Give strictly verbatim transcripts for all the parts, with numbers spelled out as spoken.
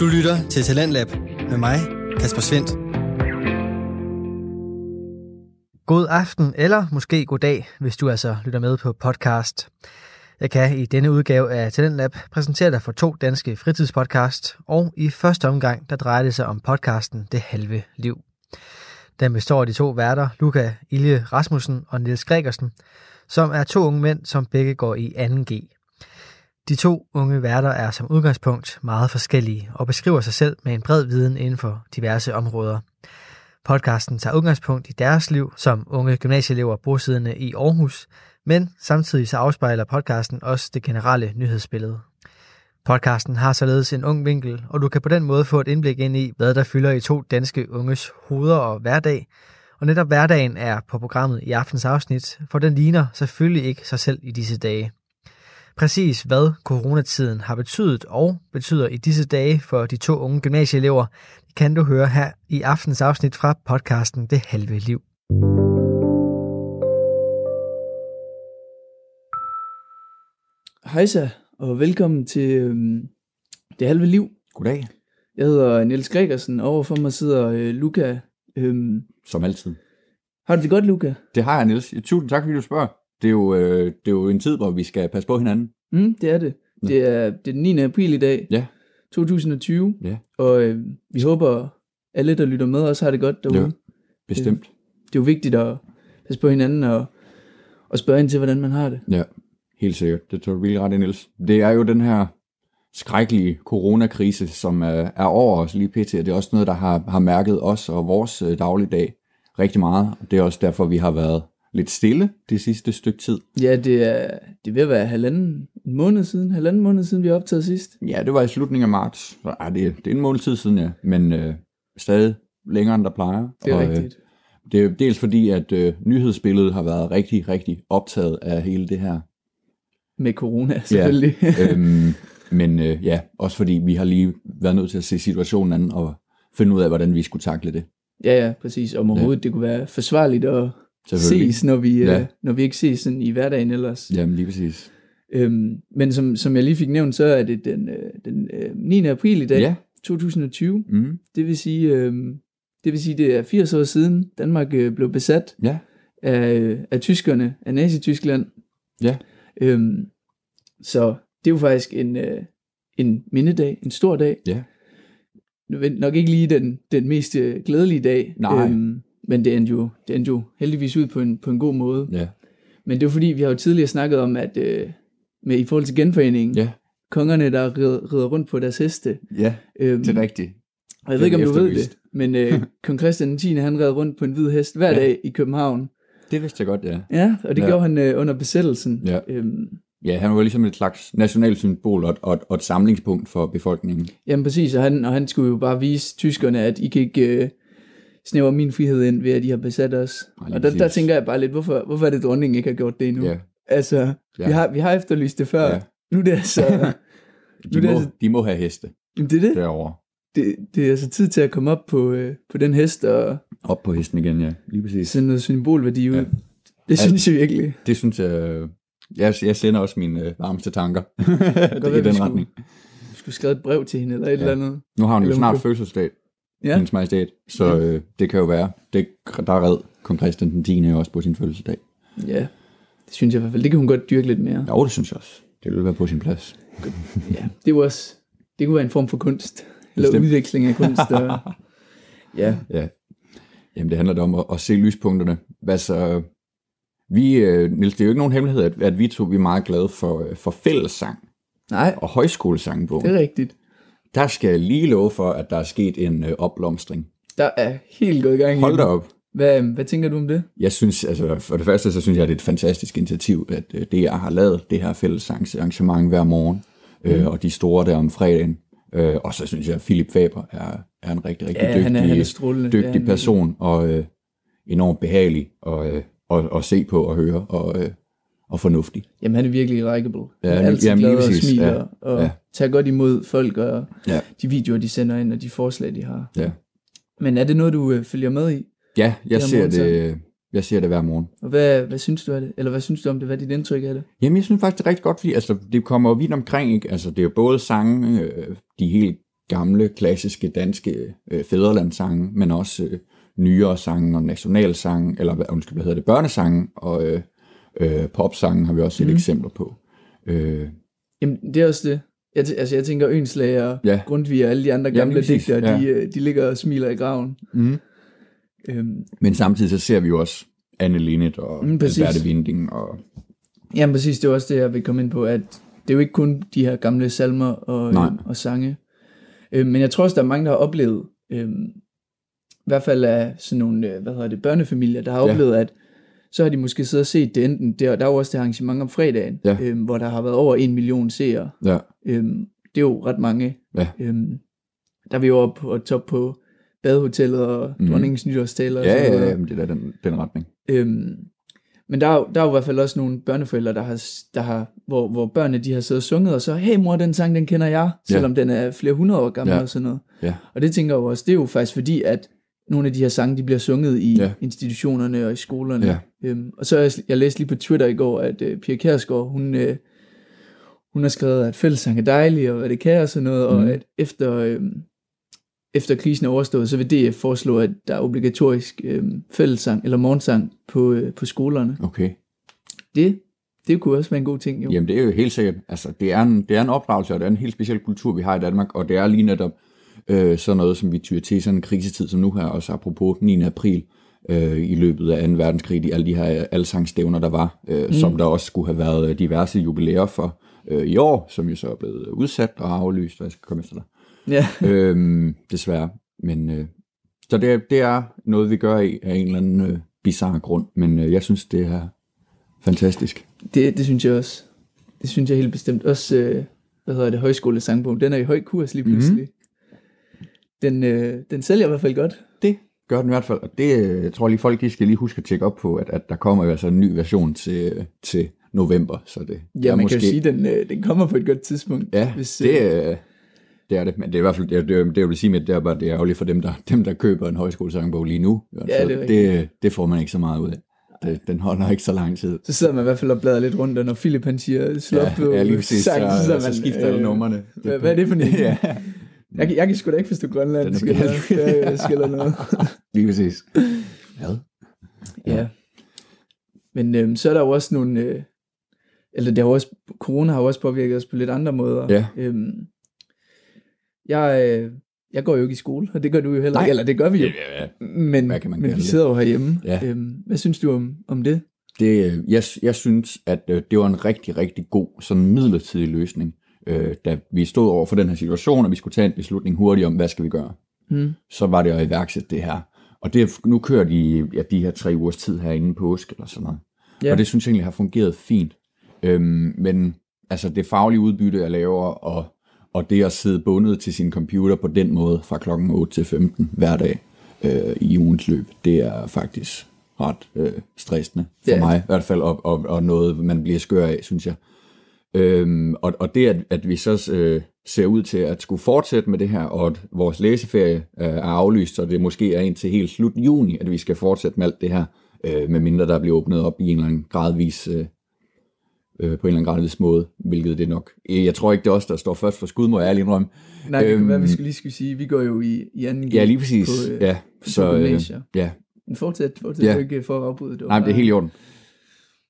Du lytter til Talentlab med mig, Kasper Svind. God aften eller måske god dag, hvis du altså lytter med på podcast. Jeg kan i denne udgave af Talentlab præsentere dig for to danske fritidspodcast, og i første omgang der drejer det sig om podcasten Det Halve Liv. Den består af de to værter, Luca Ilje Rasmussen og Niels Gregersen, som er to unge mænd, som begge går i anden G. De to unge værter er som udgangspunkt meget forskellige og beskriver sig selv med en bred viden inden for diverse områder. Podcasten tager udgangspunkt i deres liv som unge gymnasieelever bosiddende i Aarhus, men samtidig så afspejler podcasten også det generelle nyhedsbillede. Podcasten har således en ung vinkel, og du kan på den måde få et indblik ind i, hvad der fylder i to danske unges hoveder og hverdag. Og netop hverdagen er på programmet i aftens afsnit, for den ligner selvfølgelig ikke sig selv i disse dage. Præcis hvad coronatiden har betydet og betyder i disse dage for de to unge gymnasieelever, kan du høre her i aftens afsnit fra podcasten Det Halve Liv. Hejsa og velkommen til øhm, Det Halve Liv. Goddag. Jeg hedder Niels Gregersen, og overfor mig sidder øh, Luca. Øhm, Som altid. Har du det godt, Luca? Det har jeg, Niels. Tusind tak, fordi du spørger. Det er, jo, øh, det er jo en tid, hvor vi skal passe på hinanden. Mm, det er det. Det er, det er den niende april i dag, ja. to tusind og tyve, ja. Og øh, vi håber, alle, der lytter med os, har det godt derude. Ja, bestemt. Det, det er jo vigtigt at passe på hinanden og, og spørge ind til, hvordan man har det. Ja, helt sikkert. Det tror du virkelig ret, Niels. Det er jo den her skrækkelige coronakrise, som øh, er over os lige pt. Og det er også noget, der har, har mærket os og vores øh, dagligdag rigtig meget. Det er også derfor, vi har været lidt stille det sidste stykke tid. Ja, det er, det er ved at være halvanden måned siden, halvanden måned siden, vi optagede sidst. Ja, det var i slutningen af marts. Så, ej, det, det er en måned tid siden, ja. Men øh, stadig længere, end der plejer. Det er og, rigtigt. Øh, det er dels fordi, at øh, nyhedsbilledet har været rigtig, rigtig optaget af hele det her. Med corona, selvfølgelig. Ja, øhm, men øh, ja, også fordi vi har lige været nødt til at se situationen an og finde ud af, hvordan vi skulle takle det. Ja, ja, præcis. Om overhovedet, ja. Det kunne være forsvarligt at ses, når vi, ja. øh, når vi ikke ses sådan i hverdagen ellers. Jamen lige præcis. Øhm, men som, som jeg lige fik nævnt, så er det den, øh, den øh, niende april i dag, ja. to tusind og tyve. Mm. Det vil sige, øh, det vil sige, det er firs år siden, Danmark øh, blev besat, ja. af, af tyskerne, af Nazi-Tyskland. Ja. Øhm, så det er jo faktisk en, øh, en mindedag, en stor dag. Ja. Nok ikke lige den, den mest øh, glædelige dag. Nej. Øhm, Men det endte, jo, det endte jo heldigvis ud på en, på en god måde. Ja. Men det er jo fordi, vi har jo tidligere snakket om, at øh, med, i forhold til genforeningen, ja. Kongerne, der red, rider rundt på deres heste. Ja, øhm, det er rigtigt. Og jeg den ved ikke, om du ved det, men øh, kong Christian den tiende, han red rundt på en hvid hest hver ja. dag i København. Det vidste jeg godt, ja. Ja, og det ja. gjorde han øh, under besættelsen. Ja. Øhm, ja, han var ligesom et slags nationalt symbol og, og, og et samlingspunkt for befolkningen. Jamen præcis, og han, og han skulle jo bare vise tyskerne, at I kan ikke Øh, snæver min frihed ind ved, at de har besat os. Ej, og der, der tænker jeg bare lidt, hvorfor, hvorfor er det, dronningen ikke har gjort det endnu? Yeah. Altså, yeah. Vi, har, vi har efterlyst det før. Yeah. Nu er det altså de, nu det må, altså de må have heste. Det er det. Derovre. Det, det er altså tid til at komme op på, øh, på den hest og op på hesten igen, ja. Lige præcis. Sende noget symbolværdi ud. Yeah. Det synes altså, jeg virkelig. Det synes jeg. Jeg, jeg sender også mine øh, varmeste tanker i den vi retning. Skulle, skulle skrive et brev til hende eller et yeah. eller andet. Nu har hun jo snart hun fødselsdag. Ja. Hendes majestæt, så ja. øh, det kan jo være. Det, der red kong Christian den tiende også på sin fødselsdag. Ja, det synes jeg i hvert fald. Det kan hun godt dyrke lidt mere. Jo, det synes jeg også. Det ville være på sin plads. Ja, det var også, det kunne være en form for kunst. Eller bestemt. Udveksling af kunst. Og ja. Ja. Jamen, det handler da om at, at se lyspunkterne. Altså, vi, øh, Niels, det er jo ikke nogen hemmelighed, at, at vi to vi er meget glade for, for fællessang. Nej. Og højskolesangbogen. Det er rigtigt. Der skal jeg lige love for, at der er sket en øh, opblomstring. Der er helt godt i gang. Hold da op. Hvad, hvad tænker du om det? Jeg synes, altså for det første, så synes jeg, at det er et fantastisk initiativ, at øh, det, jeg har lavet, det her fællessangsarrangement hver morgen, øh, mm. og de store der om fredagen. Øh, og så synes jeg, at Philip Faber er, er en rigtig, rigtig ja, dygtig, han er, han er dygtig han person, og øh, enormt behagelig at øh, og, og se på og høre, og øh, og fornuftig. Jamen han er virkelig likable. Han er ja, altid jamen, glad og smiler, ja, og ja. tager godt imod folk og ja. de videoer, de sender ind, og de forslag, de har. Ja. Men er det noget, du øh, følger med i? Ja, jeg ser, morgen, det, jeg ser det hver morgen. Og hvad, hvad synes du af det? Eller hvad synes du om det? Hvad er dit indtryk af det? Jamen jeg synes faktisk, det er rigtig godt, fordi altså, det kommer jo vidt omkring. Ikke? Altså, det er jo både sange, øh, de helt gamle, klassiske danske øh, fædrelandssange, men også øh, nyere sange og nationalsange, eller undskyld, hvad hedder det, børnesange og øh, øh, popsange har vi også set mm. eksempler på. Øh. Jamen, det er også det. Jeg t- altså, jeg tænker Ønslager, ja. Grundtvig og alle de andre gamle digtere, ja. de, de ligger og smiler i graven. Mm. Øhm. Men samtidig så ser vi jo også Anne Linnet og mm, Albert Vinding. Og... Jamen præcis, det er også det, jeg vil komme ind på, at det er jo ikke kun de her gamle salmer og, øhm, og sange. Øhm, men jeg tror også, der er mange, der har oplevet, øhm, i hvert fald af sådan nogle, hvad hedder det, børnefamilier, der har ja. oplevet, at så har de måske siddet og set det enten, der, der er jo også det arrangement om fredagen, ja. øhm, hvor der har været over en million seere. Ja. Øhm, det er jo ret mange. Ja. Øhm, der er vi jo oppe og top på Badehotellet og mm. Dronningens Nytårstaler. Ja, og ja, ja, det er den, den retning. Øhm, men der er, der er jo i hvert fald også nogle børneforældre, der har, der har, hvor, hvor børnene de har siddet og sunget, og så, hey mor, den sang, den kender jeg, selvom ja. den er flere hundrede år gammel ja. og sådan noget. Ja. Og det tænker jeg også, det er jo faktisk fordi, at nogle af de her sange, de bliver sunget i ja. institutionerne og i skolerne. Ja. Øhm, og så jeg, jeg læste lige på Twitter i går, at øh, Pia Kærsgaard, hun, øh, hun har skrevet, at fællessang er dejlig, og hvad det kan og sådan noget, mm. og at efter, øh, efter krisen er overstået, så vil D F foreslå, at der er obligatorisk øh, fællessang eller morgensang på, øh, på skolerne. Okay. Det, det kunne også være en god ting, jo. Jamen det er jo helt sikkert, altså det er en, det er en opdragelse, og det er en helt speciel kultur, vi har i Danmark, og det er lige netop Øh, sådan noget, som vi tyrer til sådan en krisetid som nu her, og så apropos niende april øh, i løbet af anden verdenskrig, de, alle de her alsangstævner, der var, øh, mm. som der også skulle have været diverse jubilæer for øh, i år, som jo så er blevet udsat og aflyst, og jeg skal komme efter dig. Yeah. Øhm, desværre. Men, øh, så det, det er noget, vi gør af en eller anden øh, bizarre grund, men øh, jeg synes, det er fantastisk. Det, det synes jeg også. Det synes jeg helt bestemt. Også, øh, hvad hedder det, højskolesangbogen, den er i høj kurs lige pludselig. Mm. Den, øh, den sælger i hvert fald godt. Det gør den i hvert fald, og det jeg tror lige folk, de skal lige huske at tjekke op på, at, at der kommer jo altså en ny version til, til november. Så det, ja, man måske... kan jo sige, at den, øh, den kommer på et godt tidspunkt. Ja, hvis, det, øh... det er det, men det er i hvert fald, det, det, det jeg vil sige med, det er bare det ærgerligt for dem der, dem, der køber en højskolesangbog lige nu. Ja, det, det, det får man ikke så meget ud af. Det, den holder ikke så lang tid. Så sidder man i hvert fald og bladrer lidt rundt, og når Philip han siger, slå ja, på ja, sang, så, så, så, man, så skifter alle øh, numrene. Hvad, hvad er det for en? Ja. Jeg, jeg kan sgu da ikke forstå Grønland, skal jeg skiller noget. Lige præcis. Hvad? Ja. ja. Men øhm, så er der jo også nogle, øh, eller det har også, corona har også påvirket os på lidt andre måder. Ja. Øhm, jeg, øh, jeg går jo ikke i skole, og det gør du jo heller ikke, eller det gør vi jo. Ja, ja. Men, men vi sidder jo herhjemme. Ja. Øhm, hvad synes du om, om det? det jeg, jeg synes, at øh, det var en rigtig, rigtig god, sådan midlertidig løsning. Øh, da vi stod over for den her situation, og vi skulle tage en beslutning hurtigt om, hvad skal vi gøre, mm. så var det at iværksætte det her. Og det, nu kører de, ja, de her tre ugers tid her inden påske, eller sådan noget. Yeah. Og det synes jeg egentlig har fungeret fint. Øhm, men altså det faglige udbytte, jeg laver, og, og det at sidde bundet til sin computer på den måde, fra klokken otte til femten hver dag øh, i ugens løb, det er faktisk ret øh, stressende for yeah. mig, i hvert fald, og, og, og noget, man bliver skør af, synes jeg. Øhm, og, og det, at, at vi så øh, ser ud til at skulle fortsætte med det her, og at vores læseferie øh, er aflyst, og det måske er indtil helt slut juni, at vi skal fortsætte med alt det her, øh, medmindre der bliver åbnet op i en eller anden gradvis, øh, øh, på en eller anden gradvis måde, hvilket det nok. Jeg tror ikke, det er os, der står først for skud, må jeg ærlig indrømme. Nej, det øhm, kan være, vi skal lige skulle sige, vi går jo i, i anden G. Ja, lige præcis. På, øh, ja, så, øh, ja. Men fortsæt, fortsæt ja. ikke for at afbryde det. Nej, men det er helt i orden.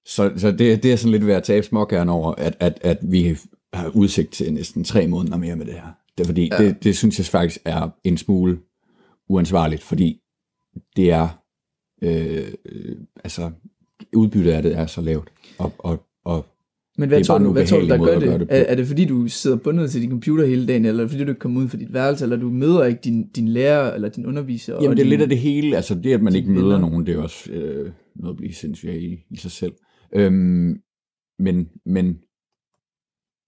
Så, så det, det er sådan lidt ved at tabe småkæren over, at, at, at vi har udsigt til næsten tre måneder mere med det her. Det er fordi, ja. det, det synes jeg faktisk er en smule uansvarligt, fordi det er, øh, altså udbyttet af det er så lavt, og, og, og men hvad det er tror bare du, hvad tror du, der gør det? det er, er det fordi, du sidder bundet til din computer hele dagen, eller er det fordi, du ikke kommer ud fra dit værelse, eller du møder ikke din, din lærer eller din underviser? Jamen og det er din, lidt af det hele, altså det, at man ikke møder venner. Nogen, det er også øh, noget at blive sindssygt i, i sig selv. Øhm, men, men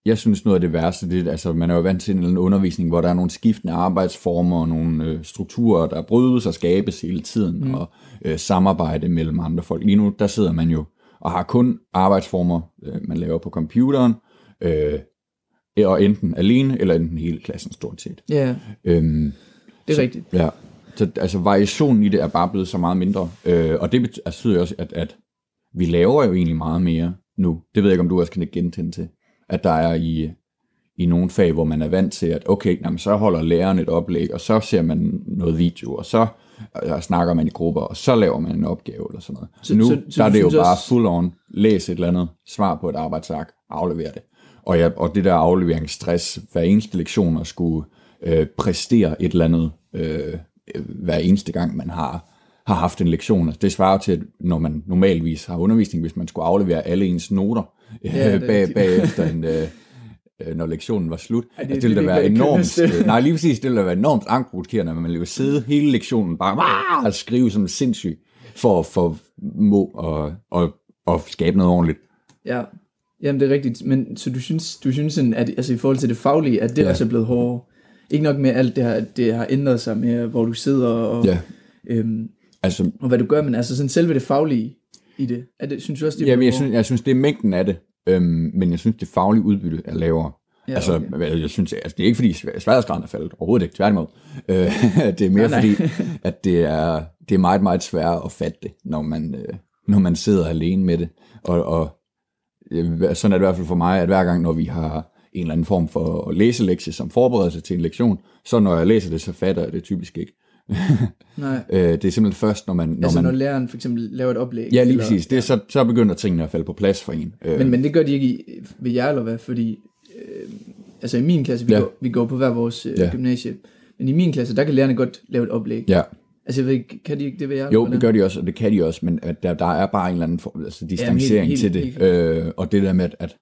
jeg synes noget af det værste, det, altså man er jo vant til en undervisning, hvor der er nogle skiftende arbejdsformer og nogle øh, strukturer, der brydes og skabes hele tiden, mm. og øh, samarbejde mellem andre folk. Lige nu, der sidder man jo og har kun arbejdsformer, øh, man laver på computeren, øh, og enten alene, eller enten hele klassen stort set. Ja, yeah. øhm, det er så, rigtigt. Ja, så, altså variationen i det er bare blevet så meget mindre, øh, og det betyder også, at, at vi laver jo egentlig meget mere nu. Det ved jeg ikke, om du også kan genkende til. At der er i, i nogle fag, hvor man er vant til, at okay, jamen, så holder læreren et oplæg, og så ser man noget video, og så og snakker man i grupper, og så laver man en opgave, eller sådan noget. Så, nu så, så, der er det jo bare også... full on, læs et eller andet, svar på et arbejdsark, aflever det. Og, ja, og det der afleveringsstress, hver eneste lektion at skulle øh, præstere et eller andet, øh, hver eneste gang man har, har haft en lektion. Det svarer til, at når man normalvis har undervisning, hvis man skulle aflevere alle ens noter, øh, ja, bag, bagefter en... Øh, når lektionen var slut. Ej, det, altså, det ville det, da være enormt... nej, lige præcis, det ville da være enormt angstprovokerende, men man ville sidde hele lektionen bare og skrive som sindssyg for at formå og, og, og skabe noget ordentligt. Ja, jamen det er rigtigt. Men så du synes, du synes sådan, at altså, i forhold til det faglige, at det ja. også er blevet hårdere? Ikke nok med alt det her, det har ændret sig med, hvor du sidder og, ja. øhm, altså, og hvad du gør, men altså sådan selve det faglige i det, er det synes du også, det er jamen, jeg, synes, jeg synes, det er mængden af det. Øhm, men jeg synes, det faglige udbytte er lavere. Ja, altså, okay. jeg synes, altså, det er ikke fordi sværhedsgraden er faldet, overhovedet ikke, tværtimod. Øh, det er mere nej, nej. fordi, at det er, det er meget, meget sværere at fatte det, når man, øh, når man sidder alene med det. Og, og øh, sådan er det i hvert fald for mig, at hver gang, når vi har en eller anden form for læselektie som forberedelse til en lektion, så når jeg læser det, så fatter jeg det typisk ikke. Nej. Øh, det er simpelthen først når man når, altså, man, når læreren for eksempel laver et oplæg. Ja, lige eller, præcis. Det, ja. Så, så begynder tingene at falde på plads for en. Men, øh. men det gør de ikke i, ved jer eller hvad? Fordi øh, altså i min klasse, vi, ja. går, vi går på hver vores øh, ja. gymnasie. Men i min klasse, der kan lærerne godt lave et oplæg. Ja. Altså ved, kan de ikke det ved jer? Jo, eller, det gør de også, og det kan de også. Men at der, der er bare en eller anden form, altså distancering ja, helt, til helt, det helt. Øh, Og det der med at, at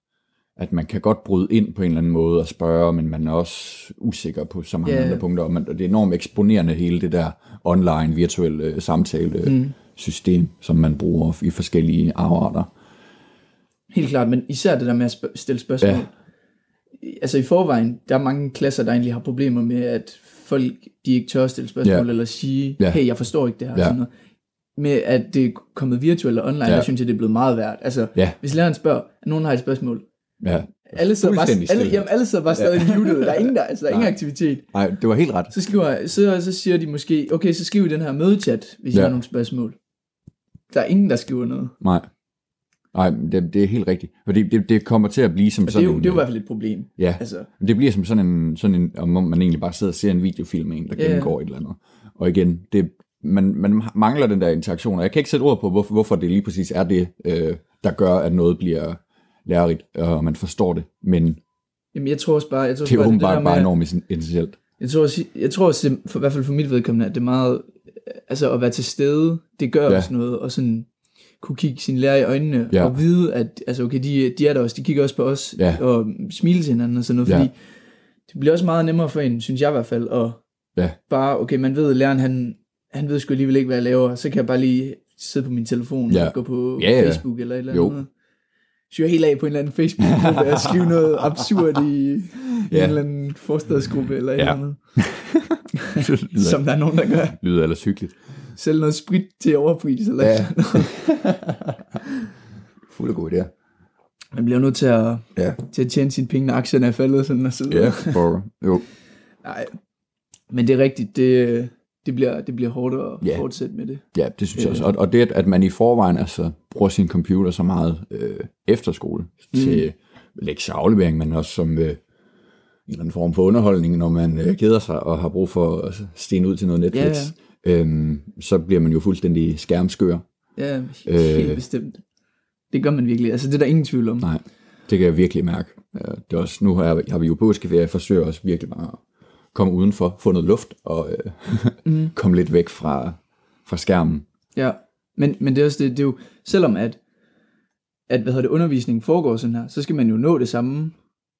at man kan godt bryde ind på en eller anden måde og spørge, men man er også usikker på så mange yeah. andre punkter. Og, man, og det er enormt eksponerende, hele det der online, virtuelle samtale-system, mm. som man bruger i forskellige afarter. Helt klart, men især det der med at sp- stille spørgsmål. Ja. Altså i forvejen, der er mange klasser, der egentlig har problemer med, at folk de ikke tør at stille spørgsmål, ja. eller sige, ja. hey, jeg forstår ikke det her, ja. sådan noget. Med at det er kommet virtuelt og online, ja. der synes jeg, det er blevet meget værd. Altså, ja. hvis læreren spørger, at nogen har et spørgsmål, ja. Alle sidder bare, alle, jamen, alle sidder bare stadig ja. muted. Der er ingen der, altså der er ingen aktivitet. Nej, det var helt ret. Så skriver, så så siger de måske, okay, så skriv i den her mødechat, hvis ja. I har nogle spørgsmål. Der er ingen der skriver noget. Nej. Nej, det, det er helt rigtigt. Fordi det, det kommer til at blive som og sådan. Det er jo, en, det er jo i hvert fald et problem. Ja. Altså. Det bliver som sådan en sådan en, om man egentlig bare sidder og ser en videofilm, en der ja, gennemgår ja. et eller andet. Og igen, det man man mangler den der interaktion. Og jeg kan ikke sætte ord på hvorfor, hvorfor det lige præcis er det øh, der gør at noget bliver lærerigt, og man forstår det, men Jamen, jeg tror også bare, jeg tror det er åbenbart bare enormt essentielt. Jeg tror også, jeg tror også for, i hvert fald for mit vedkommende, at det er meget, altså at være til stede, det gør ja. også noget, og sådan kunne kigge sine lærer i øjnene, ja. og vide, at altså okay, de, de er der også, de kigger også på os, ja. og smiler til hinanden og sådan noget, ja. fordi det bliver også meget nemmere for en, synes jeg i hvert fald, og ja. bare, okay, man ved, at læreren, han, han ved sgu alligevel ikke, hvad jeg laver, så kan jeg bare lige sidde på min telefon, ja. og gå på ja, Facebook ja. eller et eller andet. Jo. Syger helt af på en eller anden Facebook-gruppe og skrive noget absurd i en yeah. eller anden forstadsgruppe eller et yeah. eller andet. Som der er nogen, der gør. Lyder ellers hyggeligt. Sælge noget sprit til overpris eller yeah. sådan noget. Fuld af god idéer. Man bliver nødt til at, yeah. til at tjene sine penge, når aktierne er faldet sådan og sådan. Ja, for jo. Nej, men det er rigtigt, det, det, bliver, det bliver hårdt at yeah. fortsætte med det. Ja, det synes jeg også. Og, og det, at man i forvejen altså bruger sin computer så meget øh, efter skole til mm. lektier og aflevering, men også som øh, en eller anden form for underholdning, når man øh, keder sig og har brug for at stene ud til noget Netflix, ja, ja. Øhm, så bliver man jo fuldstændig skærmskør. Ja, helt øh, bestemt. Det gør man virkelig. Altså, det er der ingen tvivl om. Nej, det kan jeg virkelig mærke. Ja, det er også, nu har, har vi jo påskeferie, jeg forsøger også virkelig bare at komme udenfor, få noget luft og øh, mm. komme lidt væk fra, fra skærmen. Ja. Men, men det er også det, det er jo, selvom at, at hvad hedder det, undervisningen foregår sådan her, så skal man jo nå det samme,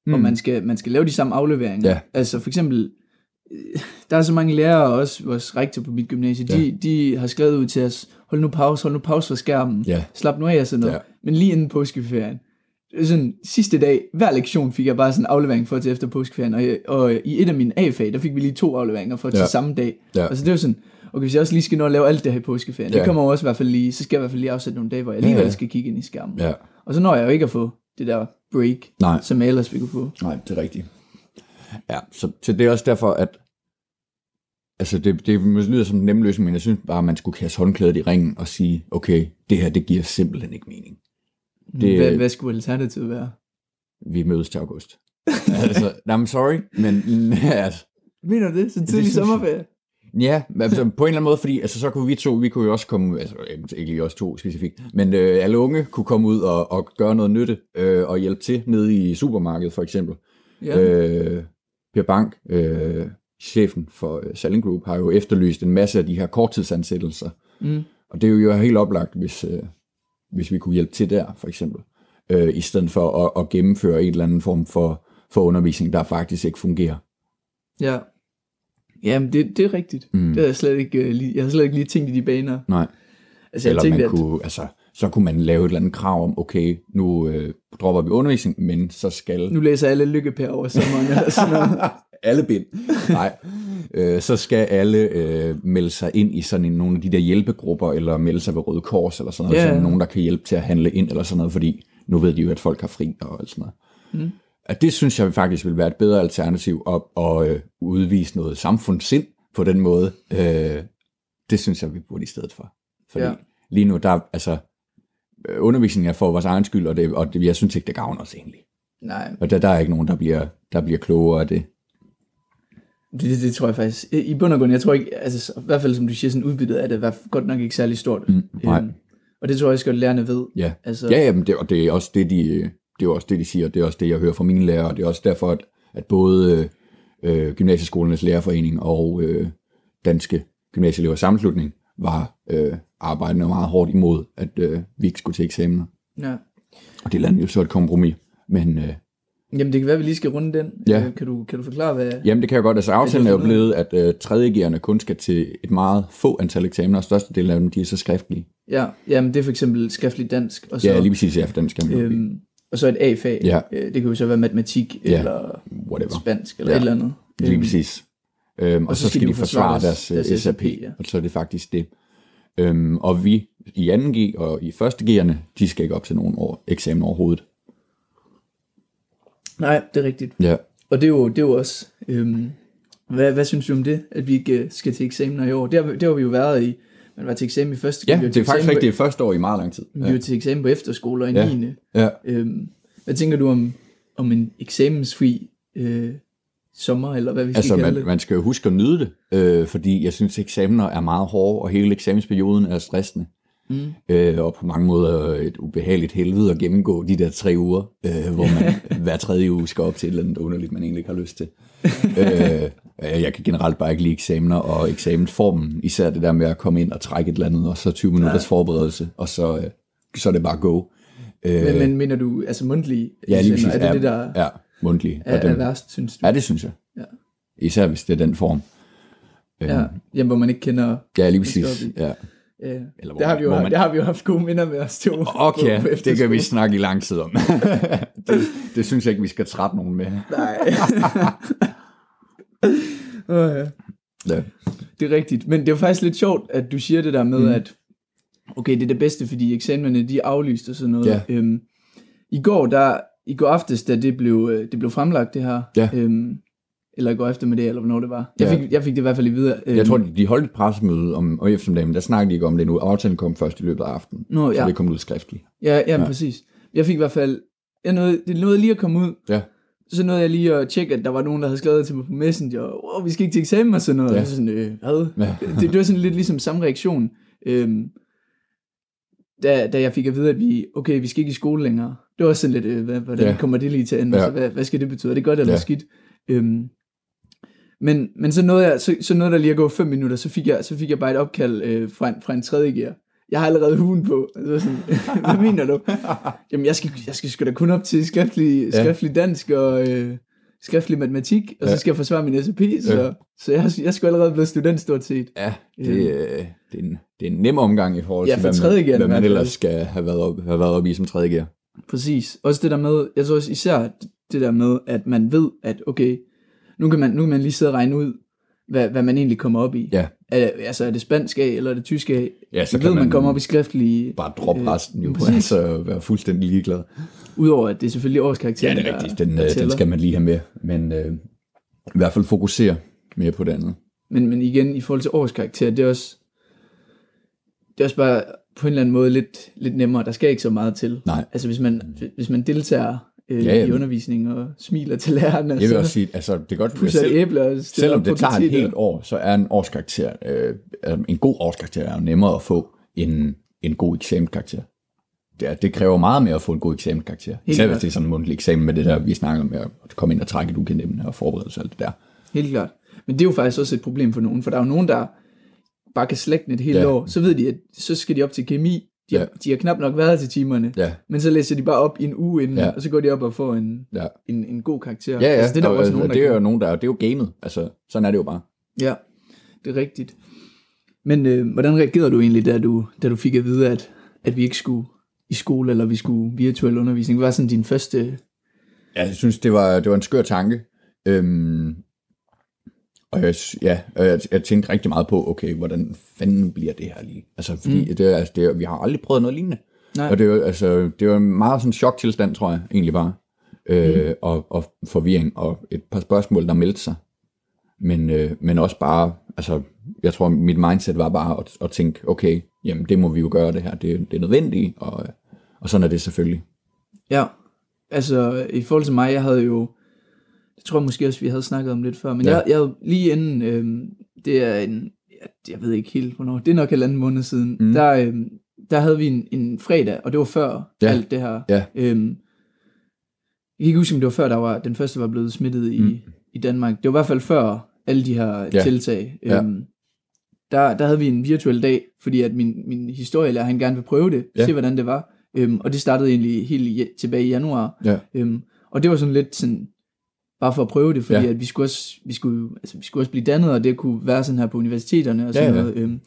mm. og man skal, man skal lave de samme afleveringer. Ja. Altså for eksempel, der er så mange lærere også, vores rektor på mit gymnasie, ja. de, de har skrevet ud til os, hold nu pause, hold nu pause for skærmen, ja. slap nu af og sådan noget. Ja. Men lige inden påskeferien, sådan sidste dag, hver lektion fik jeg bare sådan en aflevering for til efter påskeferien, og, og i et af mine A-fag, der fik vi lige to afleveringer for ja. til samme dag. Ja. Altså det var sådan, okay, hvis jeg også lige skal nå at lave alt det her i påskeferien, ja. det kommer også i hvert fald lige, så skal jeg i hvert fald lige afsætte nogle dage, hvor jeg alligevel ja. skal kigge ind i skærmen. Ja. Og så når jeg jo ikke at få det der break, Nej. som jeg ellers ville kunne få. Nej, det er rigtigt. Ja, så det er også derfor, at altså det, det lyder som en nem løsning, men jeg synes bare, at man skulle kaste håndklædet i ringen og sige, okay, det her, det giver simpelthen ikke mening. Det, hvad, hvad skulle alternativet være? Vi mødes til august. altså, I'm sorry, men... Altså, mener du det? Så tidlig sommerferie? Ja, altså, på en eller anden måde, fordi altså, så kunne vi to, vi kunne jo også komme, altså ikke lige os to specifikt, men øh, alle unge kunne komme ud og, og gøre noget nytte øh, og hjælpe til nede i supermarkedet for eksempel. Ja. Øh, Per Bank, øh, chefen for Salling Group, har jo efterlyst en masse af de her korttidsansættelser, mm. og det er jo helt oplagt, hvis, øh, hvis vi kunne hjælpe til der for eksempel, øh, i stedet for at, at gennemføre en eller anden form for, for undervisning, der faktisk ikke fungerer. Ja. Jamen, det, det er rigtigt. Mm. Det havde jeg, slet ikke, jeg havde slet ikke lige tænkt i de baner. Nej. Altså, jeg eller tænkte, man kunne, at... altså, så kunne man lave et eller andet krav om, okay, nu øh, dropper vi undervisning, men så skal... Nu læser alle lykkepær over sommeren eller sådan noget. Alle bind. Nej. Øh, så skal alle øh, melde sig ind i sådan en, nogle af de der hjælpegrupper, eller melde sig ved Røde Kors, eller sådan noget. Ja. Sådan nogen, der kan hjælpe til at handle ind, eller sådan noget, fordi nu ved de jo, at folk har fri og sådan noget. Mm. At det synes jeg faktisk vil være et bedre alternativ at, at, at udvise noget samfundssind på den måde. Øh, det synes jeg, vi burde i stedet for. Fordi ja. Lige nu, der altså undervisningen er for vores egen skyld, og, det, og det, jeg synes ikke, det gavner os egentlig. Nej. Og der, der er ikke nogen, der bliver, der bliver klogere af det. Det, det. Det tror jeg faktisk. I bund og grund, jeg tror ikke, altså i hvert fald som du siger, sådan udbyttet af det var godt nok ikke særlig stort. Mm, nej. Øhm, og det tror jeg også godt lærerne ved. Ja, altså... ja jamen, det, og det er også det, de... Det er også det, de siger, det er også det, jeg hører fra mine lærere, og det er også derfor, at, at både øh, Gymnasieskolernes Lærerforening og øh, Danske Gymnasieelever Sammenslutning var øh, arbejdende meget hårdt imod, at øh, vi ikke skulle til eksamener. Ja. Og det landede jo så et kompromis. Men, øh, jamen det kan være, vi lige skal runde den. Ja. Øh, kan, du, kan du forklare, hvad... Jamen det kan jeg godt. Altså aftalen er jo blevet, at øh, tredje G'erne kun skal til et meget få antal eksamener, og størstedelen af dem, de er så skriftlige. Ja, jamen det er for eksempel skriftlig dansk. Og så, ja, lige præcis, ja, for dansk kan man øhm, jo og så et A-fag, ja. Det kan jo så være matematik, ja. Eller whatever. Spansk, eller ja. Et eller andet. Lige præcis. Øhm, og, og så, så skal de forsvare deres, deres S A P, ja. Og så er det faktisk det. Øhm, og vi i anden G og i første G'erne, de skal ikke op til nogen år, eksamen overhovedet. Nej, det er rigtigt. Ja. Og det er jo, det er jo også, øhm, hvad, hvad synes du om det, at vi ikke skal til eksamener i år? Det har, det har vi jo været i, man var til eksamen i første. Ja, det er faktisk rigtigt, det første år i meget lang tid. Ja. Vi var til eksamen på efterskoler i ja. niende Ja. Øhm, hvad tænker du om, om en eksamensfri øh, sommer, eller hvad vi skal altså, kalde man, det? Man skal jo huske at nyde det, øh, fordi jeg synes, eksamener er meget hårde, og hele eksamensperioden er stressende. Mm. Øh, og på mange måder et ubehageligt helvede at gennemgå de der tre uger, øh, hvor man hver tredje uge skal op til et eller andet underligt, man egentlig ikke har lyst til. øh, jeg kan generelt bare ikke lide eksamener og eksamensformen, især det der med at komme ind og trække et eller andet, og så tyve minutters ja. Forberedelse, og så, øh, så er det bare go. Øh, men, men mener du, altså mundtlige ja, lige præcis, er det er, det, der ja, mundtlige, er, er værst, synes du? Ja, det synes jeg. Ja. Især hvis det er den form. Øh, ja, jamen, hvor man ikke kender... Ja, lige præcis, ja. Ja, eller hvor, det, har vi jo, man... det har vi jo haft gode minder med os til. Okay, det kan vi snakke i lang tid om. det, det synes jeg ikke, vi skal trætte nogen med. Nej. oh, ja. Ja. Det er rigtigt. Men det er jo faktisk lidt sjovt, at du siger det der med, mm. at okay, det er det bedste, fordi eksamenerne de er aflyst og sådan noget. Yeah. Øhm, i, går, der, I går aftes, da det blev, det blev fremlagt det her... Yeah. Øhm, eller går efter med det, eller hvornår det var. Jeg fik, ja. jeg fik det i hvert fald i videre. Jeg tror, de holdt et pressemøde om, om eftermiddagen, men der snakkede de ikke om det nu. Aftalen kom først i løbet af aftenen, Nå, ja. Så det kom ud skriftligt. Ja, jamen, ja, præcis. Jeg fik i hvert fald, jeg nåede, det nåede lige at komme ud, ja. Så nåede jeg lige at tjekke, at der var nogen, der havde skrevet til mig på Messenger, wow, vi skal ikke til eksamen og sådan noget. Ja. Og så sådan, øh, hvad? Ja. det, det var sådan lidt ligesom samme reaktion, øhm, da, da jeg fik at vide, at vi, okay, vi skal ikke i skole længere. Det var også sådan lidt, øh, hvad, hvordan ja. kommer det lige til at ende? Ja. Så, hvad, hvad skal det betyde? Er det godt eller ja. skidt? Øhm, Men, men så nåede jeg, så, så nåede der lige at gå fem minutter, så fik jeg, så fik jeg bare et opkald øh, fra, en, fra en tredje gear. Jeg har allerede huen på. Altså sådan, hvad mener du? Jamen, jeg skal, jeg skal sgu da kun op til skriftlig, ja. skriftlig dansk og øh, skriftlig matematik, og ja. så skal jeg forsvare min S A P, så, ja. så jeg, jeg skulle allerede blive student stort set. Ja, det, øh, det, er, en, det er en nem omgang i forhold til, ja, hvad man, gear, hvad man ellers skal have været op, have været op i som tredje gear. Præcis. Også det der med, jeg tror også især det der med, at man ved, at okay, Nu kan, man, nu kan man lige sidde og regne ud, hvad, hvad man egentlig kommer op i. Ja. Er, altså er det spansk af, eller er det tysk af? Ja, så ved, kan man, man komme op i skriftlige... Bare droppe øh, resten jo, præcis. Altså være fuldstændig ligeglad. Udover at det er selvfølgelig årskarakteren, ja, det er rigtigt. Den, der, den, den skal man lige have med, men øh, i hvert fald fokusere mere på det andet. Men, men igen, i forhold til årskarakter, det er også, det er også bare på en eller anden måde lidt, lidt nemmere. Der skal ikke så meget til. Nej. Altså hvis man, hvis man deltager øh, ja, i undervisningen og smiler til lærerne. Jeg vil også sige, altså det er godt, selv, selvom det tager et helt år, så er en årskarakter, øh, en god årskarakter er jo nemmere at få end en god eksamenskarakter. Det, det kræver meget mere at få en god eksamenskarakter. Selv hvis det er sådan en mundtlig eksamen med det der, vi snakker om, at komme ind og trække et ukendt og forberede sig alt det der. Helt klart. Men det er jo faktisk også et problem for nogen, for der er jo nogen, der bare kan slægte et helt ja. år, så ved de, at så skal de op til kemi. De har, ja. de har knap nok været til timerne, ja. men så læser de bare op i en uge inden, ja. og så går de op og får en, ja. en, en god karakter. Ja, ja. Altså, det er, der og, også nogen, der det er jo nogen, der det er jo gamet. Altså, sådan er det jo bare. Ja, det er rigtigt. Men øh, hvordan reagerede du egentlig, da du, da du fik at vide, at, at vi ikke skulle i skole, eller vi skulle virtuel undervisning? Hvad var sådan din første... Ja, jeg synes, det var, det var en skør tanke. Øhm, og jeg, ja, jeg, jeg tænkte rigtig meget på, okay, hvordan fanden bliver det her lige? Altså, fordi mm. det, altså, det, vi har aldrig prøvet noget lignende. Nej. Og det var, altså, det var en meget sådan choktilstand, tror jeg, egentlig bare. Øh, mm. og, og forvirring, og et par spørgsmål, der meldte sig. Men, øh, men også bare, altså, jeg tror, mit mindset var bare at, at tænke, okay, jamen, det må vi jo gøre det her, det, det er nødvendigt, og... Og sådan er det selvfølgelig. Ja, altså i forhold til mig, jeg havde jo, det tror jeg måske også, vi havde snakket om lidt før, men ja. jeg, jeg lige inden, øh, det er en, jeg, jeg ved ikke helt hvornår, det er nok halvanden måned siden, mm. der, øh, der havde vi en, en fredag, og det var før ja. alt det her. Ja. Øhm, jeg kan ikke huske, om det var før, der var, den første var blevet smittet i, mm. i Danmark. Det var i hvert fald før alle de her ja. tiltag. Ja. Øhm, der, der havde vi en virtuel dag, fordi at min, min historielærer, han gerne vil prøve det, ja. se hvordan det var. Øhm, og det startede egentlig helt je- tilbage i januar. Ja. Øhm, og det var sådan lidt sådan, bare for at prøve det, fordi ja. at vi skulle, også, vi, skulle, altså, vi skulle også blive dannet, og det kunne være sådan her på universiteterne og sådan ja, ja. noget. Øhm,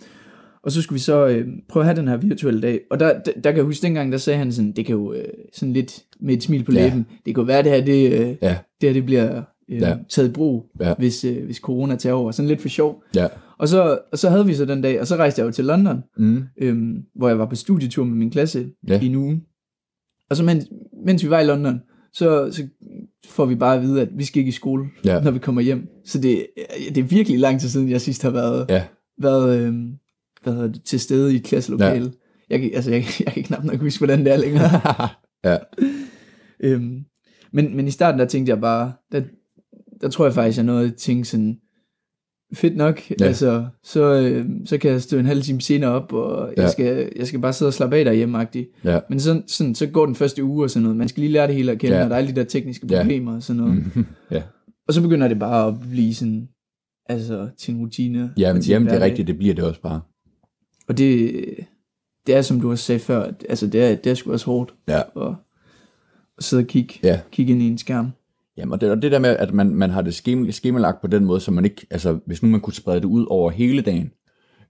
og så skulle vi så øhm, prøve at have den her virtuelle dag. Og der, der, der kan jeg huske, dengang der sagde han sådan, det kan jo øh, sådan lidt med et smil på ja. læben, det kan være det her, det, øh, ja. det, her, det bliver øh, ja. taget i brug, ja. hvis, øh, hvis corona tager over. Sådan lidt for sjov. Ja. Og så, og så havde vi så den dag, og så rejste jeg jo til London, mm. øhm, hvor jeg var på studietur med min klasse yeah. i en uge. Og så mens, mens vi var i London, så, så får vi bare at vide, at vi skal ikke i skole, yeah. når vi kommer hjem. Så det, det er virkelig lang tid siden, jeg sidst har været, yeah. været, øhm, været til stede i et klasselokale. Yeah. Jeg, altså, jeg, jeg kan knap nok huske, hvordan det er længere. yeah. øhm, men, men i starten, der tænkte jeg bare, der, der tror jeg faktisk, jeg nåede at tænke sådan, fedt nok, ja. altså, så, øh, så kan jeg stå en halv time senere op, og jeg, ja. skal, jeg skal bare sidde og slappe af derhjemme-agtigt. Ja. Men sådan, sådan, så går den første uge og sådan noget. Man skal lige lære det hele at kende, ja. og der er alle de der tekniske problemer ja. og sådan noget. Mm-hmm. Ja. Og så begynder det bare at blive sådan, altså, til en rutine. Jamen, til jamen det er rigtigt, det bliver det også bare. Og det, det er, som du også sagde før, altså, det er, det er sgu også hårdt ja. at, at sidde og kigge, ja. kigge ind i en skærm. Jamen, og det, og det der med, at man, man har det skemalagt på den måde, så man ikke, altså hvis nu man kunne sprede det ud over hele dagen,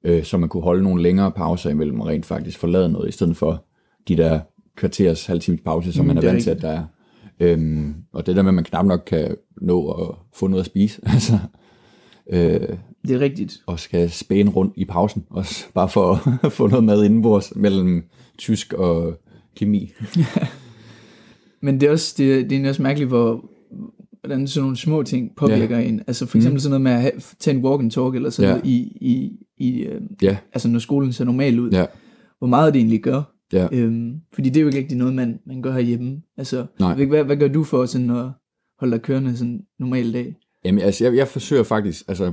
øh, så man kunne holde nogle længere pauser imellem og rent faktisk forlade noget, i stedet for de der kvarters, halvtimes pause, som mm, man er vant til, at der er. Øhm, og det der med, at man knap nok kan nå at få noget at spise, altså. Øh, det er rigtigt. Og skal spæne rundt i pausen også, bare for at få noget mad indenbords mellem tysk og kemi. Men det er også, det, det er også mærkeligt, hvor hvordan sådan nogle små ting påvirker yeah. en. Altså for eksempel mm. sådan noget med at have, tage en walk and talk eller sådan yeah. noget, i, i, i, øh, yeah. altså når skolen ser normal ud. Yeah. Hvor meget det egentlig gør. Yeah. Øhm, fordi det er jo ikke rigtig noget, man, man gør herhjemme. Altså, hvad, hvad gør du for sådan at holde dig kørende sådan en normal dag? Jamen altså, jeg, jeg forsøger faktisk, altså,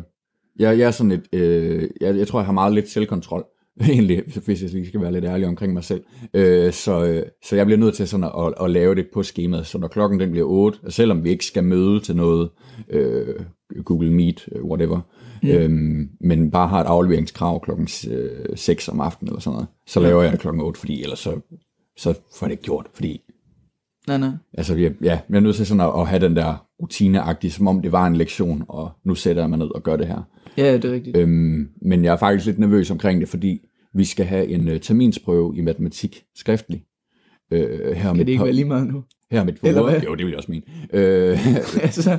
jeg, jeg er sådan et, øh, jeg, jeg tror, jeg har meget lidt selvkontrol. Egentlig, hvis jeg lige skal være lidt ærlig omkring mig selv. Øh, så, så jeg bliver nødt til sådan at, at, at lave det på skemaet. Så når klokken den bliver otte, og selvom vi ikke skal møde til noget, øh, Google Meet, whatever, mm. øh, men bare har et afleveringskrav klokken seks om aftenen eller sådan noget, så laver jeg det klokken otte, fordi ellers så, så får jeg det ikke gjort, fordi... Nej, nej. Altså, ja, jeg er nødt til sådan at, at have den der rutineagtige, som om det var en lektion, og nu sætter jeg mig ned og gør det her. Ja, det er rigtigt. Øhm, men jeg er faktisk lidt nervøs omkring det, fordi vi skal have en uh, terminsprøve i matematik skriftlig. Øh, her kan det ikke par... være lige meget nu? Her med et par... Jo, det vil jeg også mene. Øh, altså.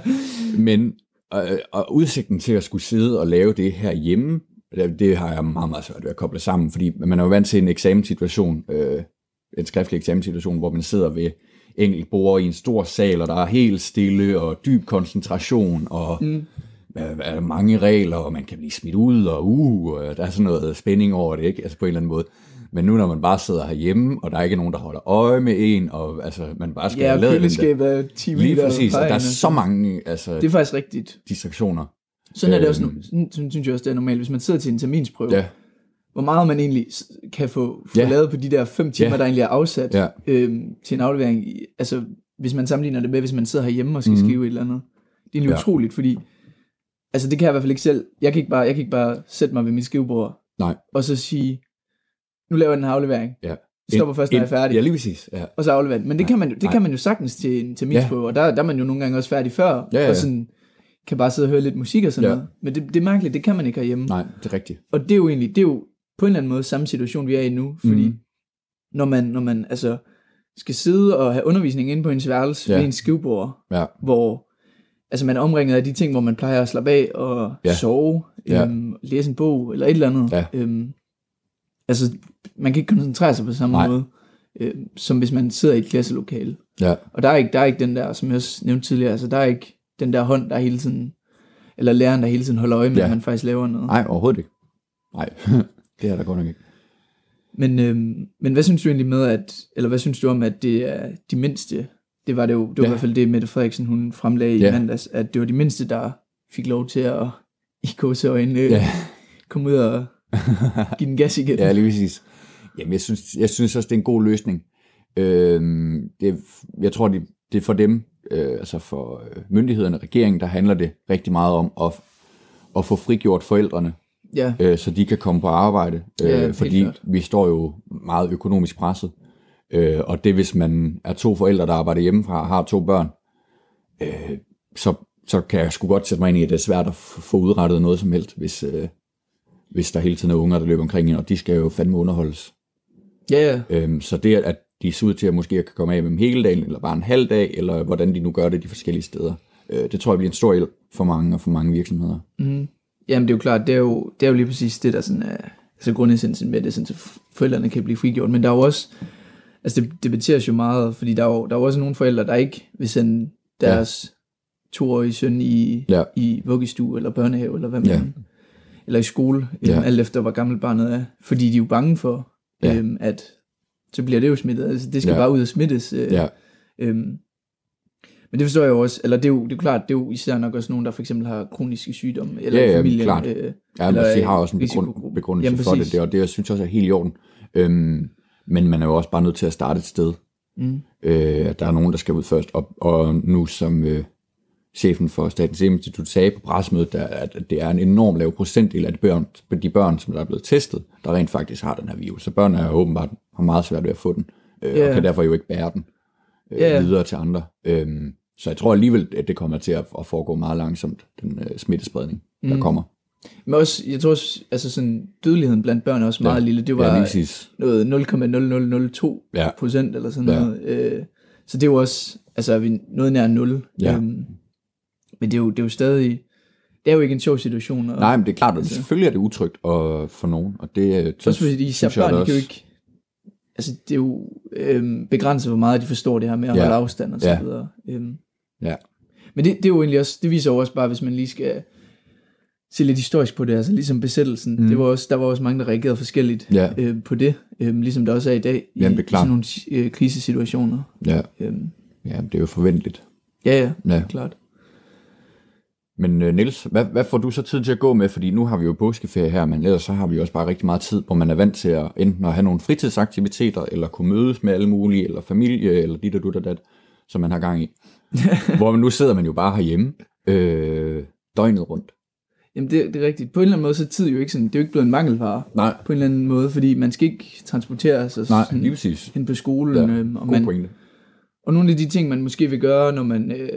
Men og, og udsigten til at skulle sidde og lave det her hjemme, det har jeg meget, meget svært ved at koble sammen, fordi man er jo vant til en eksamenssituation, øh, en skriftlig eksamenssituation, hvor man sidder ved enkelt bord i en stor sal, og der er helt stille og dyb koncentration, og... Mm. er der mange regler, og man kan blive smidt ud, og uh, der er sådan noget spænding over det, ikke? Altså på en eller anden måde. Men nu, når man bare sidder herhjemme, og der er ikke nogen, der holder øje med en, og altså, man bare skal ja, lade det. Lige præcis, og der er så mange altså, det er faktisk rigtigt. Distraktioner. Sådan er det også, sådan synes jeg også, det er normalt, hvis man sidder til en terminsprøve. Ja. Hvor meget man egentlig kan få, få yeah. lavet på de der fem timer, yeah. der egentlig er afsat yeah. øhm, til en aflevering. Altså, hvis man sammenligner det med, hvis man sidder herhjemme og skal mm-hmm. skrive et eller andet. Det er egentlig yeah. utroligt, fordi altså, det kan jeg i hvert fald ikke selv. Jeg kan ikke bare, jeg kan ikke bare sætte mig ved mit skrivebord Nej. Og så sige, nu laver jeg den her aflevering. Yeah. Stopper først, når jeg er færdig. Ja, lige præcis. Yeah. Og så afleverer den. Men det, kan man, det kan man jo sagtens til en terminsprøve, yeah. og der, der er man jo nogle gange også færdig før, yeah, yeah. og sådan... kan bare sidde og høre lidt musik og sådan yeah. noget. Men det, det er mærkeligt, det kan man ikke herhjemme. Nej, det er rigtigt. Og det er jo egentlig, det er jo på en eller anden måde samme situation, vi er i nu. Fordi mm. når man, når man altså, skal sidde og have undervisning inde på ens værelse yeah. ved en skrivebord, yeah. hvor altså, man er omringet af de ting, hvor man plejer at slappe af og yeah. sove, yeah. Øhm, læse en bog eller et eller andet. Yeah. Øhm, altså, man kan ikke koncentrere sig på samme Nej. Måde, øhm, som hvis man sidder i et klasselokale. Yeah. Og der er, ikke, der er ikke den der, som jeg også nævnte tidligere, altså der er ikke... den der hånd, der hele tiden, eller læreren, der hele tiden holder øje med, ja. At han faktisk laver noget. Nej, overhovedet ikke. Nej, det er der godt nok ikke. Men, øhm, men hvad synes du egentlig med, at, eller hvad synes du om, at det er de mindste, det var det jo, det var ja. I hvert fald det, Mette Frederiksen, hun fremlagde ja. I mandags, at det var de mindste, der fik lov til at, i gåseøjne, ja. komme ud og give den gas igen. Ja, lige præcis. Jamen, jeg synes, jeg synes også, det er en god løsning. Øhm, det, jeg tror, det, det er for dem, Øh, altså for myndighederne, regeringen, der handler det rigtig meget om at, at få frigjort forældrene, ja. øh, så de kan komme på arbejde, øh, ja, fordi vi står jo meget økonomisk presset, øh, og det hvis man er to forældre, der arbejder hjemmefra og har to børn, øh, så, så kan jeg sgu godt sætte mig ind i, at det er svært at få udrettet noget som helst, hvis, øh, hvis der hele tiden er unger, der løber omkring, og de skal jo fandme underholdes. Ja, ja. Øh, så det at de ser ud til, at måske kan komme af med dem hele dagen, eller bare en halv dag, eller hvordan de nu gør det de forskellige steder. Det tror jeg bliver en stor hjælp for mange og for mange virksomheder. Mm. Jamen det er jo klart, det er jo, det er jo lige præcis det, der sådan er altså grundessensen med det, sådan, så forældrene kan blive frigjort. Men der er jo også, altså det debatteres jo meget, fordi der er jo, der er jo også nogle forældre, der ikke vil sende deres ja. toårige søn i, ja. i vuggestue, eller børnehave, eller hvad man ja. eller i skole, ja. alt efter hvor gammel barnet er, fordi de er jo bange for, ja. øhm, at så bliver det jo smittet, altså det skal ja. bare ud og smittes. Øh, ja. øhm. Men det forstår jeg jo også, eller det er jo, det er klart, det er jo især nok også nogen, der for eksempel har kroniske sygdomme, eller ja, ja, familien. Klart. Øh, ja, eller, de har også en begrund, begrundelse Jamen, for det, og det jeg synes også er helt i orden. Øhm, men man er jo også bare nødt til at starte et sted. Mm. Øh, der er nogen, der skal ud først, og, og nu som øh, chefen for Statens Serum Institut sagde på pressemødet, der, at det er en enorm lav procentdel af de børn, de børn, som der er blevet testet, der rent faktisk har den her virus. Så børn er jo åbenbart har meget svært ved at få den, øh, yeah. og kan derfor jo ikke bære den øh, yeah. videre til andre. Øhm, så jeg tror alligevel, at det kommer til at, at foregå meget langsomt, den øh, smittespredning, mm. der kommer. Men også, jeg tror også, altså sådan, dødeligheden blandt børn er også meget ja. lille. Det var ja, noget nul komma nul nul nul to procent ja. eller sådan ja. noget. Øh, så det er jo også, altså er vi noget nær nul. Ja. Øhm, men det er, jo, det er jo stadig, det er jo ikke en sjov situation. Og, nej, men det er klart, altså, selvfølgelig er det utrygt og, for nogen. Og det, også fordi især børn kan jo ikke, altså det er jo øhm, begrænset, hvor meget de forstår det her med at yeah. holde afstand og så yeah. videre. Øhm. Yeah. Men det, det er jo egentlig også, det viser jo også bare, hvis man lige skal se lidt historisk på det, altså ligesom besættelsen, mm. det var også, der var også mange, der reagerede forskelligt yeah. øh, på det, øhm, ligesom der også er i dag, i, Jamen, i sådan nogle øh, krisesituationer. Yeah. Øhm. Ja, det er jo forventeligt. Ja, ja, ja. Klart. Men øh, Niels, hvad, hvad får du så tid til at gå med? Fordi nu har vi jo påskeferie her, men ellers så har vi også bare rigtig meget tid, hvor man er vant til at enten at have nogle fritidsaktiviteter, eller kunne mødes med alle mulige, eller familie, eller dit og dut og dat, som man har gang i. Hvor man nu sidder man jo bare herhjemme, øh, døgnet rundt. Jamen det, det er rigtigt. På en eller anden måde, så er tid jo ikke sådan, det er jo ikke blevet en mangelvare. Nej. På en eller anden måde, fordi man skal ikke transportere sig Nej, sådan, hen på skolen. Ja, øh, og, man, og nogle af de ting, man måske vil gøre, når man... Øh,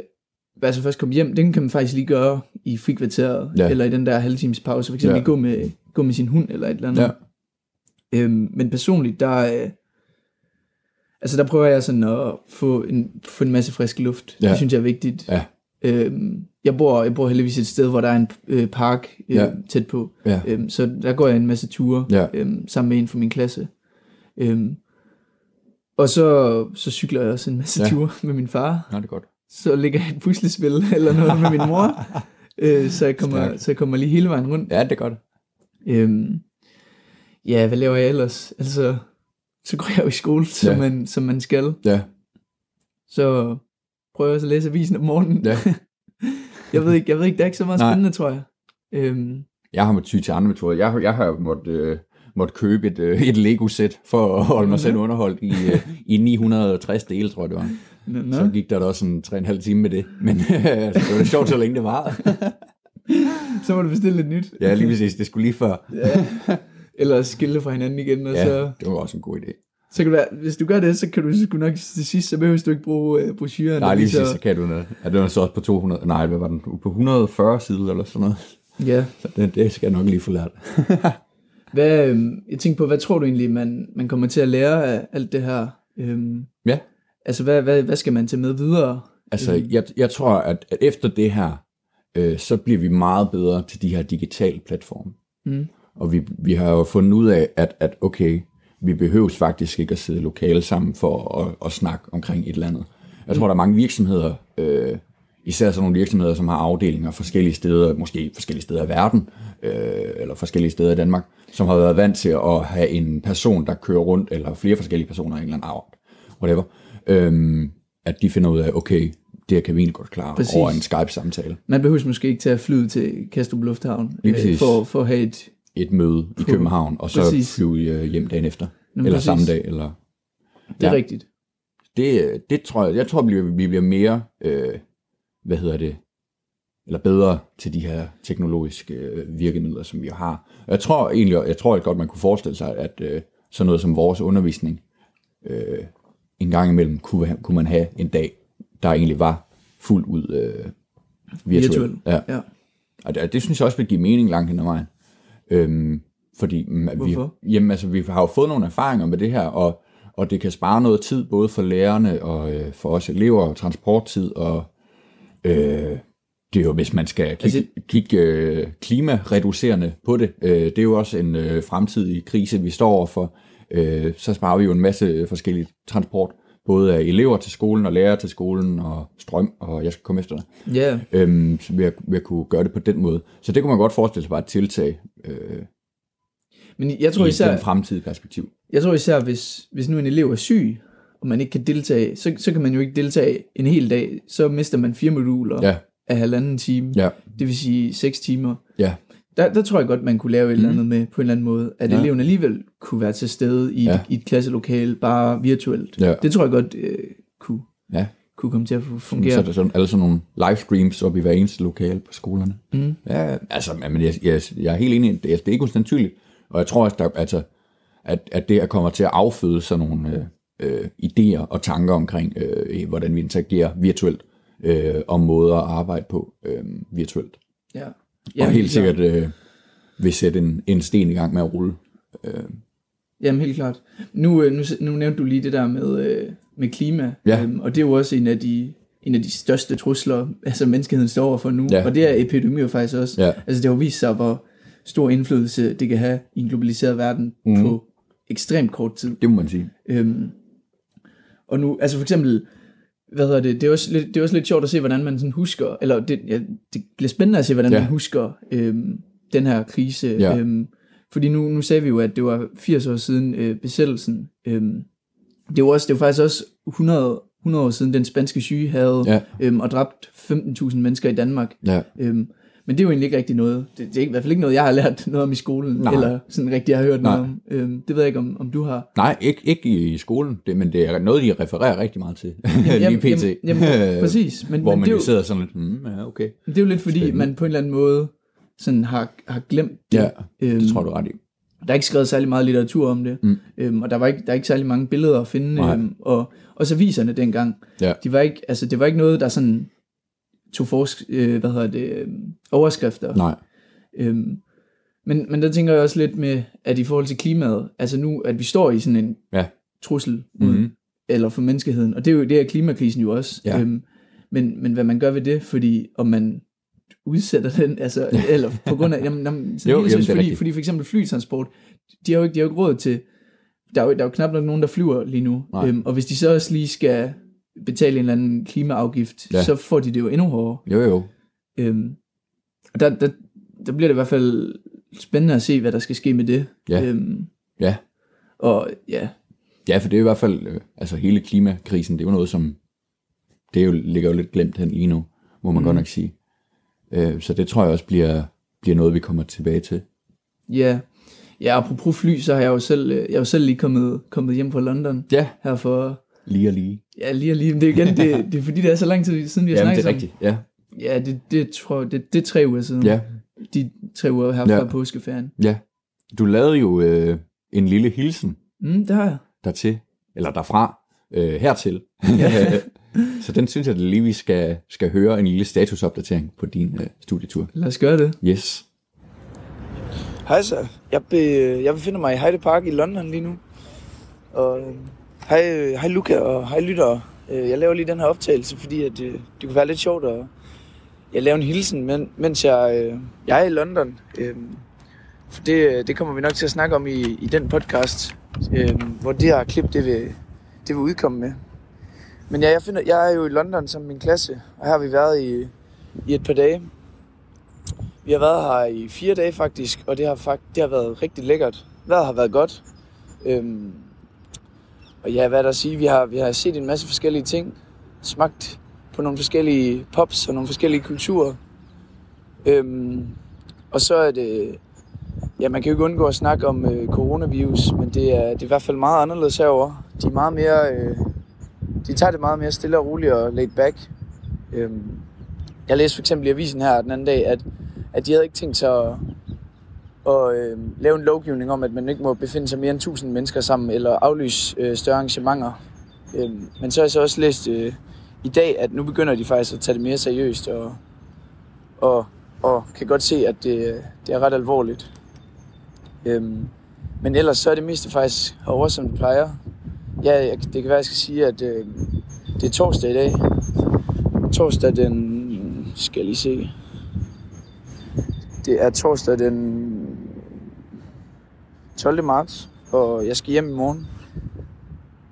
altså først komme hjem, den kan man faktisk lige gøre i frikvarteret, ja. Eller i den der halvtimes pause, for eksempel ja. gå, med, gå med sin hund, eller et eller andet. Ja. Øhm, men personligt, der, øh, altså der prøver jeg sådan at få en, få en masse frisk luft, ja. Det synes jeg er vigtigt. Ja. Øhm, jeg, bor, jeg bor heldigvis et sted, hvor der er en øh, park øh, ja. tæt på, ja. øhm, så der går jeg en masse ture, ja. øhm, sammen med en fra min klasse. Øhm, og så, så cykler jeg også en masse ja. ture med min far. Nå, det er godt. Så ligger jeg et puslespil eller noget med min mor, øh, så, jeg kommer, så jeg kommer lige hele vejen rundt. Ja, det er godt. Øhm, ja, hvad laver jeg ellers? Altså, så går jeg jo i skole, som, ja. man, som man skal. Ja. Så prøver jeg så at læse avisen om morgenen. Ja. jeg, ved ikke, jeg ved ikke, det er ikke så meget spændende, tror jeg. Øhm. Jeg har måttet ty til andre metoder. Jeg, jeg har måttet... Øh... måtte købe et, et Lego-sæt, for at holde mig selv underholdt i, i ni hundrede og tres dele, tror jeg det var. Nå. Så gik der da også en tre og en halv time med det. Men altså, det var det sjovt, så længe det varede. Så må du bestille lidt nyt. Ja, lige præcis. Det skulle lige før. Ja. Eller skille fra hinanden igen. Og ja, så... det var også en god idé. Så kan du være, hvis du gør det, så kan du sgu nok til sidst, så behøver du ikke bruge øh, brochuren. Nej, lige præcis, så... så kan du noget. Ja, den var så også på to hundrede, nej, hvad var den? På et hundrede og fyrre sider eller sådan noget. Ja. Så det, det skal jeg nok lige få lært. Hvad, øhm, jeg tænker på, hvad tror du egentlig, man, man kommer til at lære af alt det her? Øhm, ja. Altså, hvad, hvad, hvad skal man tage med videre? Altså, jeg, jeg tror, at, at efter det her, øh, så bliver vi meget bedre til de her digitale platforme. Mm. Og vi, vi har jo fundet ud af, at, at okay, vi behøves faktisk ikke at sidde lokale sammen for at, at, at snakke omkring et eller andet. Jeg tror, mm. der er mange virksomheder, øh, især sådan nogle virksomheder, som har afdelinger forskellige steder, måske forskellige steder i verden, øh, eller forskellige steder i Danmark, som har været vant til at have en person, der kører rundt, eller flere forskellige personer i en eller anden afart, whatever, øhm, at de finder ud af, okay, det her kan vi egentlig godt klare. Præcis. Over en Skype-samtale. Man behøver måske ikke til at flyde til Kastrup Lufthavn, øh, for, for at have et... et møde i København, og så præcis. Flyve hjem dagen efter, jamen, eller præcis. Samme dag, eller... Ja. Det er rigtigt. Det, det tror jeg, jeg tror, vi bliver mere... Øh, hvad hedder det, eller bedre til de her teknologiske øh, virkemidler, som vi har. Jeg tror egentlig, jeg tror godt, man kunne forestille sig, at øh, sådan noget som vores undervisning, øh, en gang imellem kunne, kunne man have en dag, der egentlig var fuldt ud øh, virtuel. virtuel. Ja. Ja. Og det, det synes jeg også vil give mening langt hen ad vejen. Øhm, fordi vi, jamen, altså, vi har jo fået nogle erfaringer med det her, og, og det kan spare noget tid, både for lærerne og øh, for os elever, og transporttid, og Øh, det er jo, hvis man skal kigge, altså, kigge øh, klimareducerende på det, øh, det er jo også en øh, fremtidig krise, vi står overfor. Øh, så sparer vi jo en masse forskellige transport, både af elever til skolen og lærere til skolen og strøm, og jeg skal komme efter dig. Yeah. Øh, så vi har kunne gøre det på den måde. Så det kunne man godt forestille sig bare et tiltag øh, Men jeg tror, i især, den fremtidige perspektiv. Jeg tror især, hvis, hvis nu en elev er syg, og man ikke kan deltage, så, så kan man jo ikke deltage en hel dag, så mister man fire moduler ja. af halvanden time, ja. det vil sige seks timer. Ja. Der, der tror jeg godt, man kunne lave et eller andet med, på en eller anden måde, at ja. eleven alligevel kunne være til stede i, ja. et, i et klasselokale, bare virtuelt. Ja. Det tror jeg godt øh, kunne, ja. kunne komme til at fungere. Så er der sådan, alle sådan nogle livestreams op i hver eneste lokale på skolerne. Mm. Ja, altså, men jeg, jeg, jeg er helt enig, det er, det er ikke usandsynligt, og jeg tror også, der, altså, at, at det her kommer til at afføde sådan nogle... Øh, Øh, idéer og tanker omkring, øh, hvordan vi interagerer virtuelt, øh, og måder at arbejde på øh, virtuelt. Ja. Jamen, og helt sikkert øh, vil sætte en, en sten i gang med at rulle. Øh. Jamen helt klart. Nu, nu, nu nævnte du lige det der med, øh, med klima, ja. øhm, og det er jo også en af de, en af de største trusler, altså menneskeheden står overfor nu, ja. og det er epidemier faktisk også. Ja. Altså det har vist sig, hvor stor indflydelse det kan have i en globaliseret verden mm. på ekstremt kort tid. Det må man sige. Øhm, Og nu, altså for eksempel, hvad hedder det, det er også lidt, det er også lidt sjovt at se, hvordan man sådan husker, eller det, ja, det bliver spændende at se, hvordan ja. man husker øhm, den her krise. Ja. Øhm, fordi nu, nu sagde vi jo, at det var firs år siden øh, besættelsen. Øhm, det, var også, det var faktisk også hundrede, hundrede år siden, den spanske syge havde ja. øhm, og dræbt femten tusind mennesker i Danmark. Ja. Øhm, men det er jo egentlig ikke rigtig noget. Det, det er i hvert fald ikke noget, jeg har lært noget om i skolen, nej. eller sådan rigtig har hørt nej. noget om. Øhm, det ved jeg ikke, om, om du har. Nej, ikke, ikke i skolen, det, men det er noget, de refererer rigtig meget til. Jamen, lige pt. Jamen, jamen, præcis. Men, Hvor men man jo sidder sådan lidt, mm, ja, okay. Det er jo lidt, fordi spændende. Man på en eller anden måde sådan har, har glemt det. Ja, det øhm, tror du ret i. Der er ikke skrevet særlig meget litteratur om det, mm. øhm, og der var ikke, der er ikke særlig mange billeder at finde. Øhm, og, og så aviserne dengang, ja. de var ikke, altså, det var ikke noget, der sådan... to forsk, øh, hvad hedder det, øh, overskrifter. Nej. Øhm, men, men der tænker jeg også lidt med, at i forhold til klimaet, altså nu, at vi står i sådan en ja. trussel, mm-hmm. uden, eller for menneskeheden, og det er jo det er klimakrisen jo også, ja. øhm, men, men hvad man gør ved det, fordi om man udsætter den, altså, eller på grund af, jamen, jamen, sådan jo, hele, jamen, synes, fordi, fordi for eksempel flytransport, de har jo ikke, de har jo ikke råd til, der er jo, der er jo knap nok nogen, der flyver lige nu, øhm, og hvis de så også lige skal betale en eller anden klimaafgift, ja. så får de det jo endnu hårdere. Jo, jo. Øhm, der, der, der bliver det i hvert fald spændende at se, hvad der skal ske med det. Ja. Øhm, Ja. Og ja. Ja, for det er i hvert fald, altså hele klimakrisen, det er jo noget, som det jo ligger jo lidt glemt hen lige nu, må man mm. godt nok sige. Så det tror jeg også bliver, bliver noget, vi kommer tilbage til. Ja, ja, apropos fly, så har jeg jo selv, jeg er jo selv lige kommet, kommet hjem fra London. Ja, her for, lige og lige. Ja, lige og lige, men det er igen, det, det er fordi, det er så lang tid siden, vi har Jamen, snakket sammen. Ja, det er rigtigt, ja. Ja, det, det tror det, det er tre uger siden, ja. De tre uger her fra ja. påskeferien. Ja, du lavede jo øh, en lille hilsen. Mm, det har jeg. Dertil, eller derfra, øh, hertil. Ja. Så den synes jeg, at lige vi skal, skal høre en lille statusopdatering på din øh, studietur. Lad os gøre det. Yes. Hej så, jeg, be, jeg befinder mig i Hyde Park i London lige nu. Og hej, hej Luca og hej lyttere. Jeg laver lige den her optagelse, fordi at, det kunne være lidt sjovt at jeg laver en hilsen, men, mens jeg, jeg er i London. For det, det kommer vi nok til at snakke om i, i den podcast, hvor det her klip, det vil, det vil udkomme med. Men ja, jeg, finder, jeg er jo i London som min klasse, og her har vi været i, i et par dage. Vi har været her i fire dage faktisk, og det har, fakt, det har været rigtig lækkert. Vejret har været godt. Øhm, og ja, hvad er der at sige? Vi har, vi har set en masse forskellige ting. Smagt på nogle forskellige pops og nogle forskellige kulturer. Øhm, og så er det... Ja, man kan jo ikke undgå at snakke om øh, coronavirus, men det er, det er i hvert fald meget anderledes herovre. De er meget mere... Øh, de tager det meget mere stille og roligt og laid back. Øhm, jeg læste for eksempel i avisen her den anden dag, at at de havde ikke tænkt sig at, at øh, lave en lovgivning om, at man ikke må befinde sig mere end tusind mennesker sammen, eller aflyse øh, større arrangementer. Øh, men så har jeg så også læst øh, i dag, at nu begynder de faktisk at tage det mere seriøst, og, og, og kan godt se, at det, det er ret alvorligt. Øh, men ellers så er det meste faktisk herovre, som det plejer. Ja, jeg, det kan være, jeg skal sige, at øh, det er torsdag i dag. Torsdag den... skal jeg lige se... Det er torsdag den tolvte marts, og jeg skal hjem i morgen.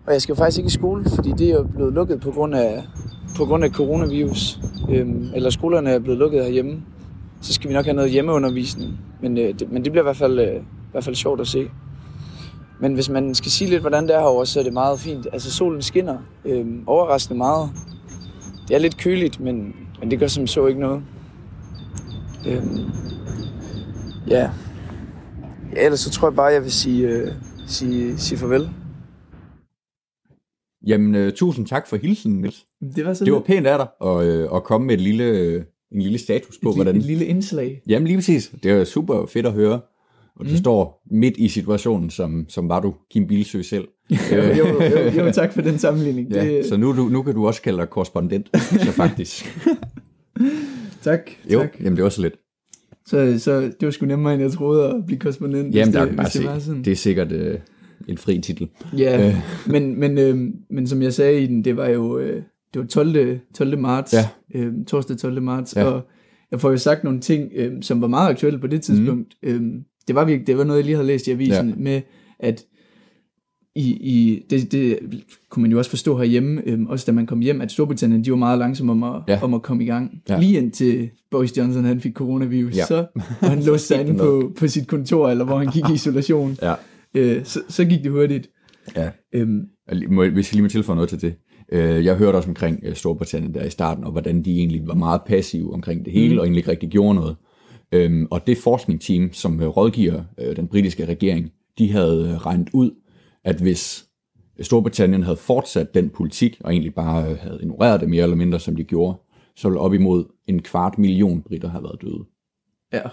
Og jeg skal jo faktisk ikke i skole, fordi det er jo blevet lukket på grund af, på grund af coronavirus. Øhm, eller skolerne er blevet lukket herhjemme. Så skal vi nok have noget hjemmeundervisning. Men, øh, det, men det bliver i hvert fald, øh, i hvert fald sjovt at se. Men hvis man skal sige lidt, hvordan det er herovre, så er det meget fint. Altså solen skinner øh, overraskende meget. Det er lidt køligt, men, men det gør som så ikke noget. Øh, Ja. ja, ellers så tror jeg bare, jeg vil sige, øh, sige, sige farvel. Jamen, øh, tusind tak for hilsen, Niels. Det var, det var pænt af dig at, øh, at komme med et lille, øh, en lille status på, et hvordan... Et lille indslag. Jamen, lige præcis. Det var super fedt at høre. Og du mm. står midt i situationen, som, som var du Kim Bilsøe selv. jo, jo, jo, jo, tak for den sammenligning. Ja, det... Så nu, du, nu kan du også kalde dig korrespondent, så faktisk. tak, jo, tak. Jamen, det var så lidt. Så, så det var sgu nemmere, end jeg troede at blive korrespondent. Jamen, der det, bare det, var sådan. Det er sikkert øh, en fri titel. Ja, øh. men, men, øh, men som jeg sagde i den, det var jo øh, det var tolvte marts, ja. øh, torsdag tolvte marts, ja. Og jeg får jo sagt nogle ting, øh, som var meget aktuelle på det tidspunkt. Mm. Øh, det, var virkelig, det var noget, jeg lige havde læst i avisen, ja. Med at i, i det, det kunne man jo også forstå herhjemme, øh, også da man kom hjem, at Storbritannien, de var meget langsomme om at, ja. om at komme i gang. Ja. Lige indtil Boris Johnson, han fik coronavirus, ja. så og han låste sig inde på, på sit kontor, eller hvor han gik i isolation. Ja. Øh, så, så gik det hurtigt. Ja. Æm, Hvis jeg lige må tilføje noget til det. Øh, jeg hørte også omkring Storbritannien der i starten, og hvordan de egentlig var meget passive omkring det hele, mm. og egentlig ikke rigtig gjorde noget. Øhm, og det forskningsteam, som rådgiver øh, den britiske regering, de havde regnet ud, at hvis Storbritannien havde fortsat den politik, og egentlig bare havde ignoreret det mere eller mindre, som de gjorde, så ville op imod en kvart million britter have været døde. Ja,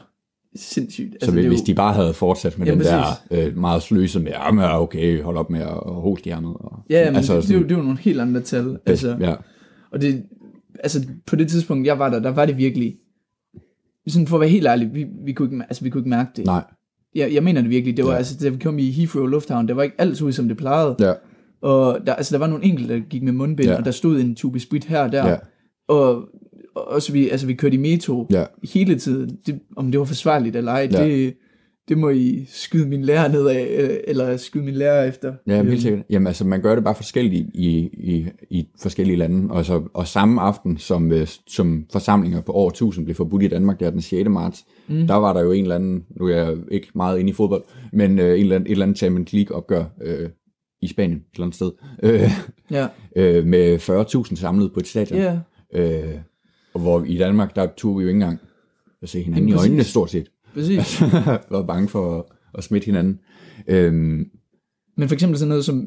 sindssygt. Altså, så hvis, hvis jo... de bare havde fortsat med ja, den præcis. der øh, meget sløse med, ja, okay, hold op med at hoste hjermet. Og, ja, men altså, det, sådan, det, er jo, det er jo nogle helt andre tal. Altså, ja. Og det, altså, på det tidspunkt, jeg var der, der var det virkelig, sådan for at være helt ærlig, vi, vi, kunne, ikke, altså, vi kunne ikke mærke det. Nej. Jeg, jeg mener det virkelig. Det var ja. altså, da vi kom i Heathrow Lufthavn, der var ikke alt så ud, som det plejede. Ja. Og der, altså, der var nogle enkelte, der gik med mundbind, ja. og der stod en tube sprit her og der. Ja. Og, og så vi, altså, vi kørte i metro ja. hele tiden. Det, om det var forsvarligt eller ej, ja. det, det må I skyde min lærer ned af, eller skyde min lærer efter. Ja, helt sikkert. Jamen altså, man gør det bare forskelligt i, i, i forskellige lande. Og, så, og samme aften, som, som forsamlinger på år tusind blev forbudt i Danmark, der den sjette marts, mm. der var der jo en eller anden, nu er jeg ikke meget inde i fodbold, men øh, en eller anden, et eller andet Champions League-opgør øh, i Spanien, et eller andet sted, øh, ja. øh, med fyrre tusind samlet på et stadion. Yeah. Øh, og hvor i Danmark, der turde vi jo ikke engang at se hinanden i øjnene stort set. Præcis. Altså, jeg var bange for at, at smitte hinanden. Øhm. Men for eksempel sådan noget som,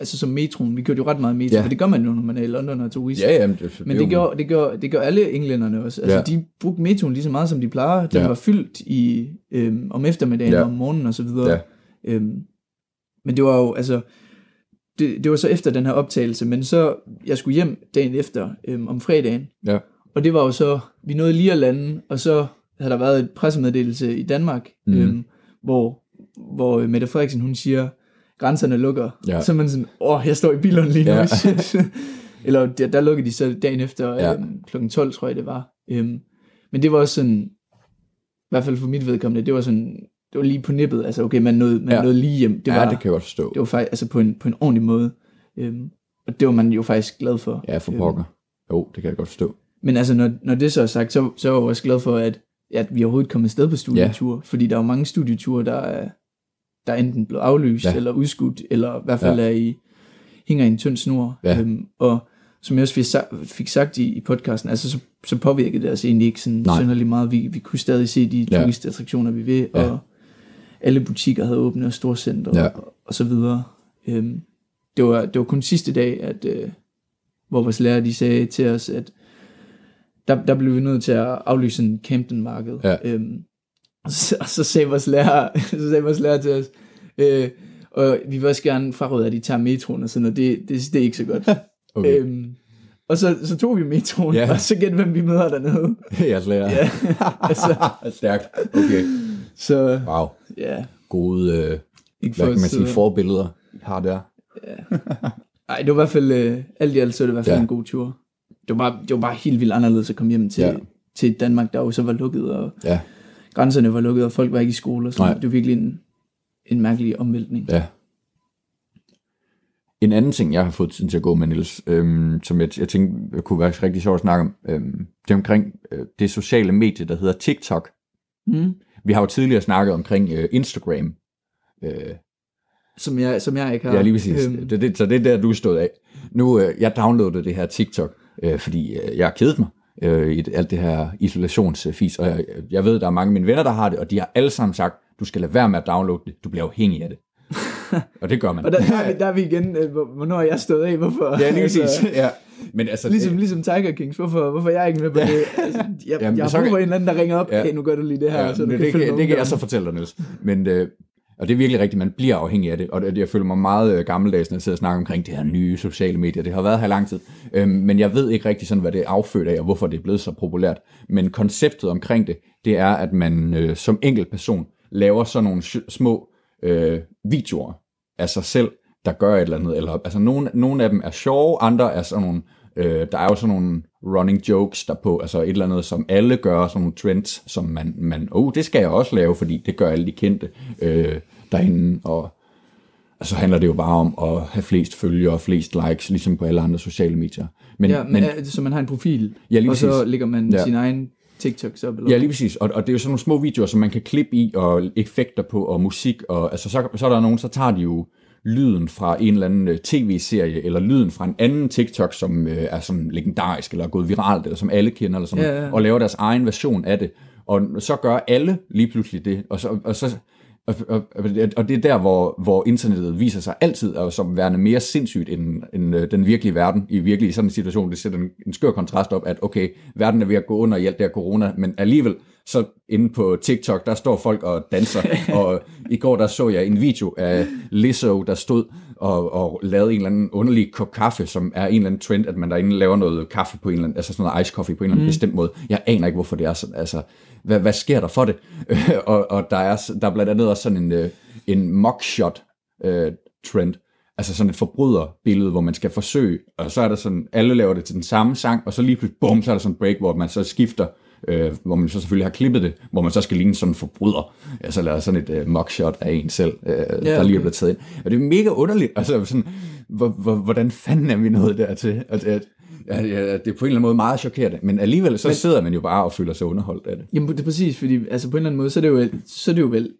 altså som metroen. Vi kørte jo ret meget metro, ja. For det gør man jo, når man er i London og turist. Ja, jamen, det, men det, det, gør, det, gør, det gør alle englænderne også. Altså, ja. De brugte metroen lige så meget, som de plejer. Den ja. Var fyldt i, øhm, om eftermiddagen ja. Og om morgenen og så videre. Ja. Øhm, men det var jo, altså... Det, det var så efter den her optagelse, men så, jeg skulle hjem dagen efter, øhm, om fredagen. Ja. Og det var jo så, vi nåede lige at lande, og så... havde der været et pressemeddelelse i Danmark, mm. øhm, hvor, hvor Mette Frederiksen, hun siger, grænserne lukker. Ja. Så man sådan, åh, jeg står i Billund lige nu. Ja. Eller der, der lukkede de så dagen efter, ja. øhm, klokken tolv, tror jeg det var. Øhm, men det var også sådan, i hvert fald for mit vedkommende, det var sådan, det var lige på nippet. Altså, okay, man nåede, man ja. nåede lige hjem. Det var, ja, det kan jeg godt forstå. Det var faktisk, altså på en, på en ordentlig måde. Øhm, og det var man jo faktisk glad for. Ja, for pokker. Øhm, jo, det kan jeg godt forstå. Men altså, når, når det så er sagt, så, så var jeg også glad for, at at vi overhovedet kom afsted på studieture, ja. Fordi der er jo mange studieture, der er, der er enten blevet aflyst, ja. Eller udskudt, eller i hvert fald ja. Er i, hænger i en tynd snor. Ja. Øhm, og som jeg også fik sagt i, i podcasten, altså så, så påvirkede det os egentlig ikke sådan synderligt meget. Vi, vi kunne stadig se de ja. Turistattraktioner, vi ved, ja. Og alle butikker havde åbnet, og storcenter, ja. og, og så videre. Øhm, det, var, det var kun sidste dag, at, øh, hvor vores lærer, de sagde til os, at Der, der blev vi nødt til at aflyse en Camden-marked. Ja. Øhm, og, så, og så sagde vores lærer, så sagde vores lærer til os, øh, og vi vil også gerne fraråde, at de tager metroen og sådan noget, det, det, det er ikke så godt. Okay. Øhm, og så, så tog vi metroen, yeah. og så gæt, hvem vi møder dernede. Jeres lærer. Ja, altså. Stærkt, okay. Så, wow, ja. Gode, øh, hvad kan man sige, forbilleder har der. Ja. Ej, det var i hvert fald, øh, alt i alt, så det i hvert fald ja. En god tur. Det var, bare, det var bare helt vildt anderledes at komme hjem til, ja. Til Danmark, der jo så var lukket, og ja. Grænserne var lukket, og folk var ikke i skole, og sådan. Nej. Det var virkelig en, en mærkelig omvæltning. Ja. En anden ting, jeg har fået tiden til at gå med, Niels, øhm, som jeg, jeg tænkte kunne være rigtig sjovt at snakke om, øhm, det er omkring øh, det sociale medie, der hedder TikTok. Mm. Vi har jo tidligere snakket omkring øh, Instagram. Øh, som, jeg, som jeg ikke har. Ja, lige præcis. Øhm. Det, det, så det er der, du stod af. Nu, øh, jeg downloadede det her TikTok. Øh, fordi øh, jeg har kedet mig øh, i alt det her isolationsfis, og jeg, jeg ved, der er mange af mine venner, der har det, og de har alle sammen sagt, du skal lade være med at downloade det, du bliver afhængig af det. Og det gør man. Og der, der, er, vi, der er vi igen, øh, hvornår jeg stod af, hvorfor... Ja, lige præcis. Ja. Men altså, ligesom, det, ligesom Tiger King, hvorfor, hvorfor jeg er ikke med på ja. Det? Altså, jeg Jamen, jeg har brug for en eller anden, der ringer op, ja. Hey, nu gør du lige det her. Ja, så det, kan det, kan, det kan jeg så fortælle dig, Niels. Men... Øh, og det er virkelig rigtigt, man bliver afhængig af det, og jeg føler mig meget gammeldags, når jeg sidder og snakker omkring det her nye sociale medier, det har været her lang tid, øhm, men jeg ved ikke rigtig sådan, hvad det er affødt af, og hvorfor det er blevet så populært, men konceptet omkring det, det er, at man øh, som enkelt person laver sådan nogle små øh, videoer af sig selv, der gør et eller andet, eller, altså nogle, nogle af dem er sjove, andre er sådan nogle, øh, der er jo sådan nogle running jokes derpå, altså et eller andet, som alle gør, sådan nogle trends, som man, man oh, det skal jeg også lave, fordi det gør alle de kendte øh, derinde, og så altså handler det jo bare om at have flest følgere og flest likes, ligesom på alle andre sociale medier. Men, ja, men, men så man har en profil, ja, og så lægger man ja. Sin egen TikToks op. Eller? Ja, lige præcis, og, og det er jo sådan nogle små videoer, som man kan klippe i, og effekter på, og musik, og altså så, så er der nogen, så tager de jo lyden fra en eller anden tv-serie, eller lyden fra en anden TikTok, som øh, er sådan legendarisk, eller er gået viralt, eller som alle kender, eller sådan, ja, ja. Og laver deres egen version af det. Og så gør alle lige pludselig det, og så, og så og, og, og det er der, hvor, hvor internettet viser sig altid og som værende mere sindssygt end, end den virkelige verden. I virkelig sådan en situation, det sætter en, en skør kontrast op, at okay, verden er ved at gå under i alt det her corona, men alligevel, så inde på TikTok, der står folk og danser. Og i går, der så jeg en video af Lizzo, der stod og, og lavede en eller anden underlig kop kaffe, som er en eller anden trend, at man derinde laver noget kaffe på en eller anden, altså sådan noget ice coffee på en eller anden mm. bestemt måde. Jeg aner ikke, hvorfor det er sådan, altså... Hvad, hvad sker der for det? og og der, er, der er blandt andet også sådan en, en mugshot-trend, øh, altså sådan et forbryderbillede, hvor man skal forsøge, og så er der sådan, alle laver det til den samme sang, og så lige pludselig, bum, så er der sådan en break, hvor man så skifter øh, hvor man så selvfølgelig har klippet det, hvor man så skal ligne sådan en forbryder, altså laver sådan et øh, mugshot af en selv, øh, yeah, der lige er blevet taget ind. Og det er mega underligt, altså sådan, hvor, hvor, hvordan fanden er vi nået dertil, at, at ja, ja, det er på en eller anden måde meget chokerende, men alligevel så men, sidder man jo bare og føler sig underholdt af det. Jamen det er præcis, fordi altså på en eller anden måde, så er det jo, så er det jo vel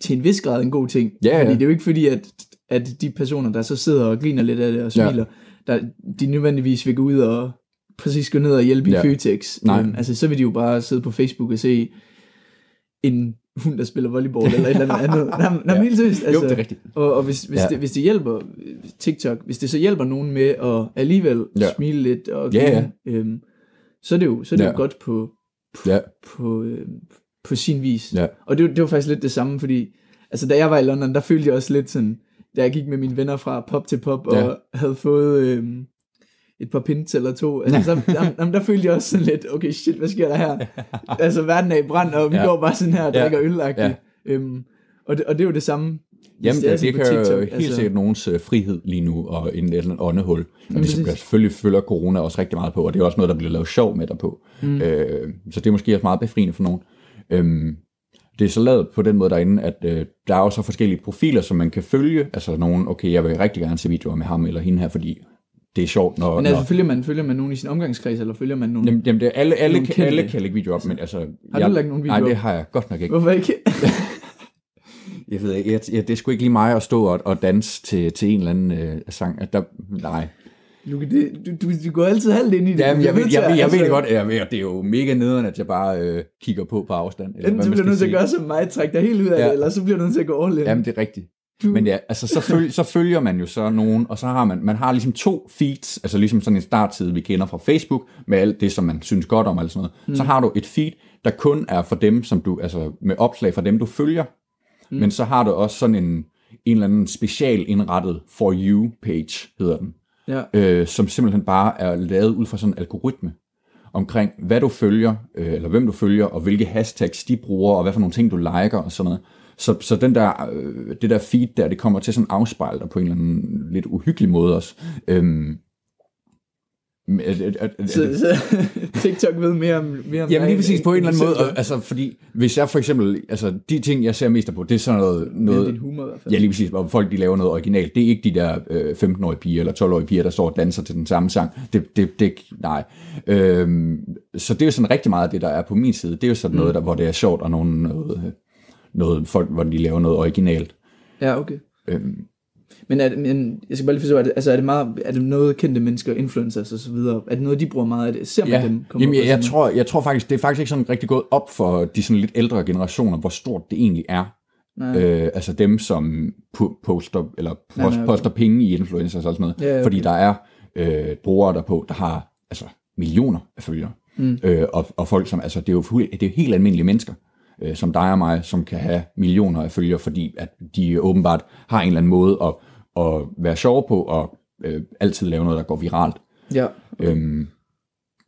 til en vis grad en god ting. Ja, ja. Fordi det er jo ikke fordi, at, at de personer, der så sidder og griner lidt af det og smiler, ja, der, de nødvendigvis vil gå ud og præcis gå ned og hjælpe, ja, i Føtex. Nej. Um, altså så vil de jo bare sidde på Facebook og se en hund, der spiller volleyball eller et eller andet. Nå, nå, ja, helt seriøst. Altså, jo, det er rigtigt. Og, og hvis, hvis, ja, det, hvis det hjælper TikTok, hvis det så hjælper nogen med at alligevel, ja, smile lidt og grine, ja, ja. Øhm, så er det jo, så er det, ja, jo godt på, på, ja, på, øh, på sin vis. Ja. Og det, det var faktisk lidt det samme, fordi altså, da jeg var i London, der følte jeg også lidt sådan, da jeg gik med mine venner fra pop til pop, og ja, havde fået øh, et par pints eller to, altså, så, der, der følte jeg også sådan lidt, okay shit, hvad sker der her? Altså verden er i brand, og vi, ja, går bare sådan her, der, ja, ikke er ødelagtigt. Ja. Øhm, og, det, og det er jo det samme. Jamen det, det, det kan jo helt altså, sikkert nogens frihed lige nu, og en eller anden åndehul. Men det selvfølgelig følger corona også rigtig meget på, og det er også noget, der bliver lavet sjov med derpå. Mm. Øh, så det er måske også meget befriende for nogen. Øhm, det er så lavet på den måde derinde, at øh, der er også forskellige profiler, som man kan følge. Altså nogen, okay, jeg vil rigtig gerne se videoer med ham eller hende her, fordi det er sjovt, når... Men altså, når... følger man, følger man nogen i sin omgangskreds, eller følger man nogen... Jamen, jamen det er alle, alle, kan, alle kan lægge videoer op, men altså... Har jeg, du lagt nogen videoer op? Nej, det har jeg godt nok ikke. Hvorfor ikke? Jeg ved ikke, jeg, jeg, det er sgu ikke lige mig at stå og, og danse til, til en eller anden øh, sang. Der, nej. Luka, det, du, du, du går altid halvt ind i det. Jamen, jeg, ved, jeg, jeg, jeg, jeg altså, ved det godt, jeg ved, det er jo mega nederen, at jeg bare øh, kigger på på afstand. Eller enten du bliver nødt til at gøre som mig, trække dig helt ud af, ja, det, eller så bliver du nødt til at gå all in. Jamen, det er rigtigt. Du. Men ja, altså så, føl, så følger man jo så nogen, og så har man, man har ligesom to feeds, altså ligesom sådan en startside, vi kender fra Facebook, med alt det, som man synes godt om, eller sådan noget. Mm. Så har du et feed, der kun er for dem, som du, altså med opslag fra dem, du følger, mm, men så har du også sådan en, en eller anden special indrettet For You page, hedder den, ja, øh, som simpelthen bare er lavet ud fra sådan en algoritme, omkring hvad du følger, øh, eller hvem du følger, og hvilke hashtags de bruger, og hvad for nogle ting, du liker, og sådan noget. Så, så den der, øh, det der feed der, det kommer til sådan afspejle dig på en eller anden lidt uhyggelig måde også. Øhm, at, at, at, at, så, så TikTok ved mere om... Mere om jamen lige præcis på en, en eller anden måde. Og, altså fordi, hvis jeg for eksempel... Altså de ting, jeg ser mest på, det er sådan noget... noget ja, din humor i hvert fald. Ja, lige præcis. Hvor folk de laver noget originalt. Det er ikke de der øh, femten-årige piger eller tolv-årige piger, der står og danser til den samme sang. Det, det, det nej. Øhm, så det er jo sådan rigtig meget det, der er på min side. Det er jo sådan noget, der, hvor det er sjovt og nogen... Noget, øh, noget folk, hvor de laver noget originalt. Ja, okay. Øhm. Men, er det, men jeg skal bare lige forstå, er det, altså er det meget, er det noget kendte mennesker, influencers og så videre? Er det noget de bruger meget? Er det, ser man ja. dem? Jamen, jeg, jeg tror, jeg tror faktisk, det er faktisk ikke sådan rigtig gået op for de sådan lidt ældre generationer, hvor stort det egentlig er. Øh, altså dem, som poster eller post, nej, nej, okay. poster penge i influencers og sådan noget, ja, okay. fordi der er øh, brugere derpå, der har altså millioner af følgere mm. øh, og, og folk som altså det er jo det er jo helt almindelige mennesker. Som dig og mig, som kan have millioner af følgere, fordi at de åbenbart har en eller anden måde at, at være sjove på, og øh, altid lave noget, der går viralt. Ja. Øhm,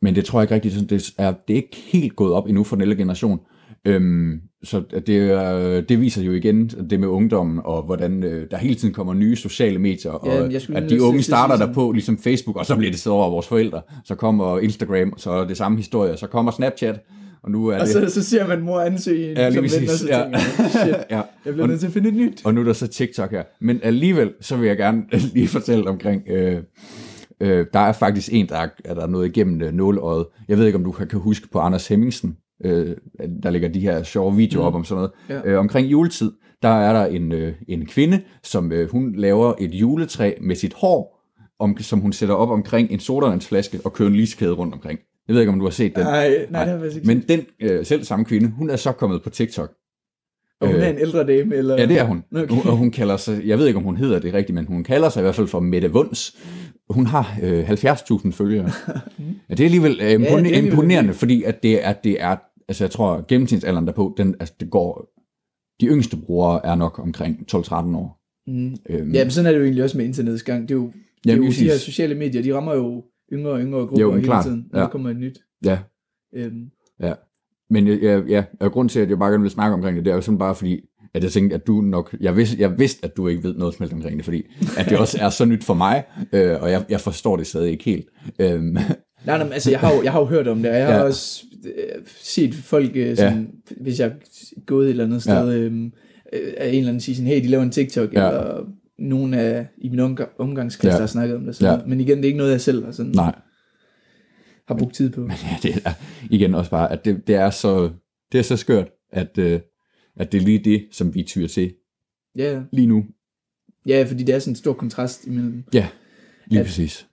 men det tror jeg ikke rigtigt, det er, det er ikke helt gået op endnu for den ældre generation. Øhm, så det, det viser jo igen det med ungdommen, og hvordan øh, der hele tiden kommer nye sociale medier, og ja, at de unge starter der på, ligesom Facebook, og så bliver det siddet over vores forældre. Så kommer Instagram, så er det samme historie, så kommer Snapchat, og, nu er og så, det... så ser man mor ansøge en, ja, som vender, og så ja. tænker shit, ja. jeg bliver nødt til at finde et nyt. Og nu er der så TikTok her. Men alligevel, så vil jeg gerne lige fortælle omkring, øh, øh, der er faktisk en, der er, er der noget igennem øh, nåleøjet. Jeg ved ikke, om du kan, kan huske på Anders Hemmingsen, øh, der ligger de her sjove videoer mm. op om sådan noget. Ja. Øh, omkring juletid, der er der en, øh, en kvinde, som øh, hun laver et juletræ med sit hår, om, som hun sætter op omkring en sodavandsflaske og kører en lyskæde rundt omkring. Jeg ved ikke, om du har set den. Ej, nej, nej. Det men den øh, selv samme kvinde, hun er så kommet på TikTok. Og hun øh, er en ældre dame, eller? Ja, det er hun. Okay. hun. Og hun kalder sig, jeg ved ikke, om hun hedder det rigtigt, men hun kalder sig i hvert fald for Mette Wunds. Hun har øh, halvfjerds tusind følgere. Ja, det er alligevel øh, impone- ja, det er imponerende, fordi at det, at det er, altså jeg tror, gennemsnitsalderen derpå, den, altså, det går, de yngste brugere er nok omkring tolv til tretten år. Mm. Øhm. Ja, men sådan er det jo egentlig også med internettets gang. Det er jo, det Jamen, er jo de synes. her sociale medier, de rammer jo yngre og yngre grupper jo, hele klart. tiden, når ja. der kommer et nyt. Ja. Øhm. ja. Men ja, ja, og grunden til, at jeg bare gerne vil snakke omkring det, det er jo simpelthen bare fordi, at jeg tænkte, at du nok, jeg vidste, jeg vidste at du ikke ved noget smelt omkring det, fordi at det også er så nyt for mig, øh, og jeg, jeg forstår det stadig ikke helt. Øhm. Nej, nej, altså jeg har jo, jeg har jo hørt om det, og jeg har ja. også set folk, øh, sådan, ja. hvis jeg er gået et eller andet sted, ja. øh, af en eller anden siger sådan, hey, de laver en TikTok, ja. eller nogen af i min omg- omgangskreds, ja. har snakket om det. Ja. Men igen, det er ikke noget, jeg selv har, sådan, Nej. har brugt tid på. Men, men ja, det er igen også bare, at det, det, er, så, det er så skørt, at, øh, at det er lige det, som vi tyrer til ja. lige nu. Ja, fordi det er sådan en stor kontrast imellem. Ja, lige at, præcis.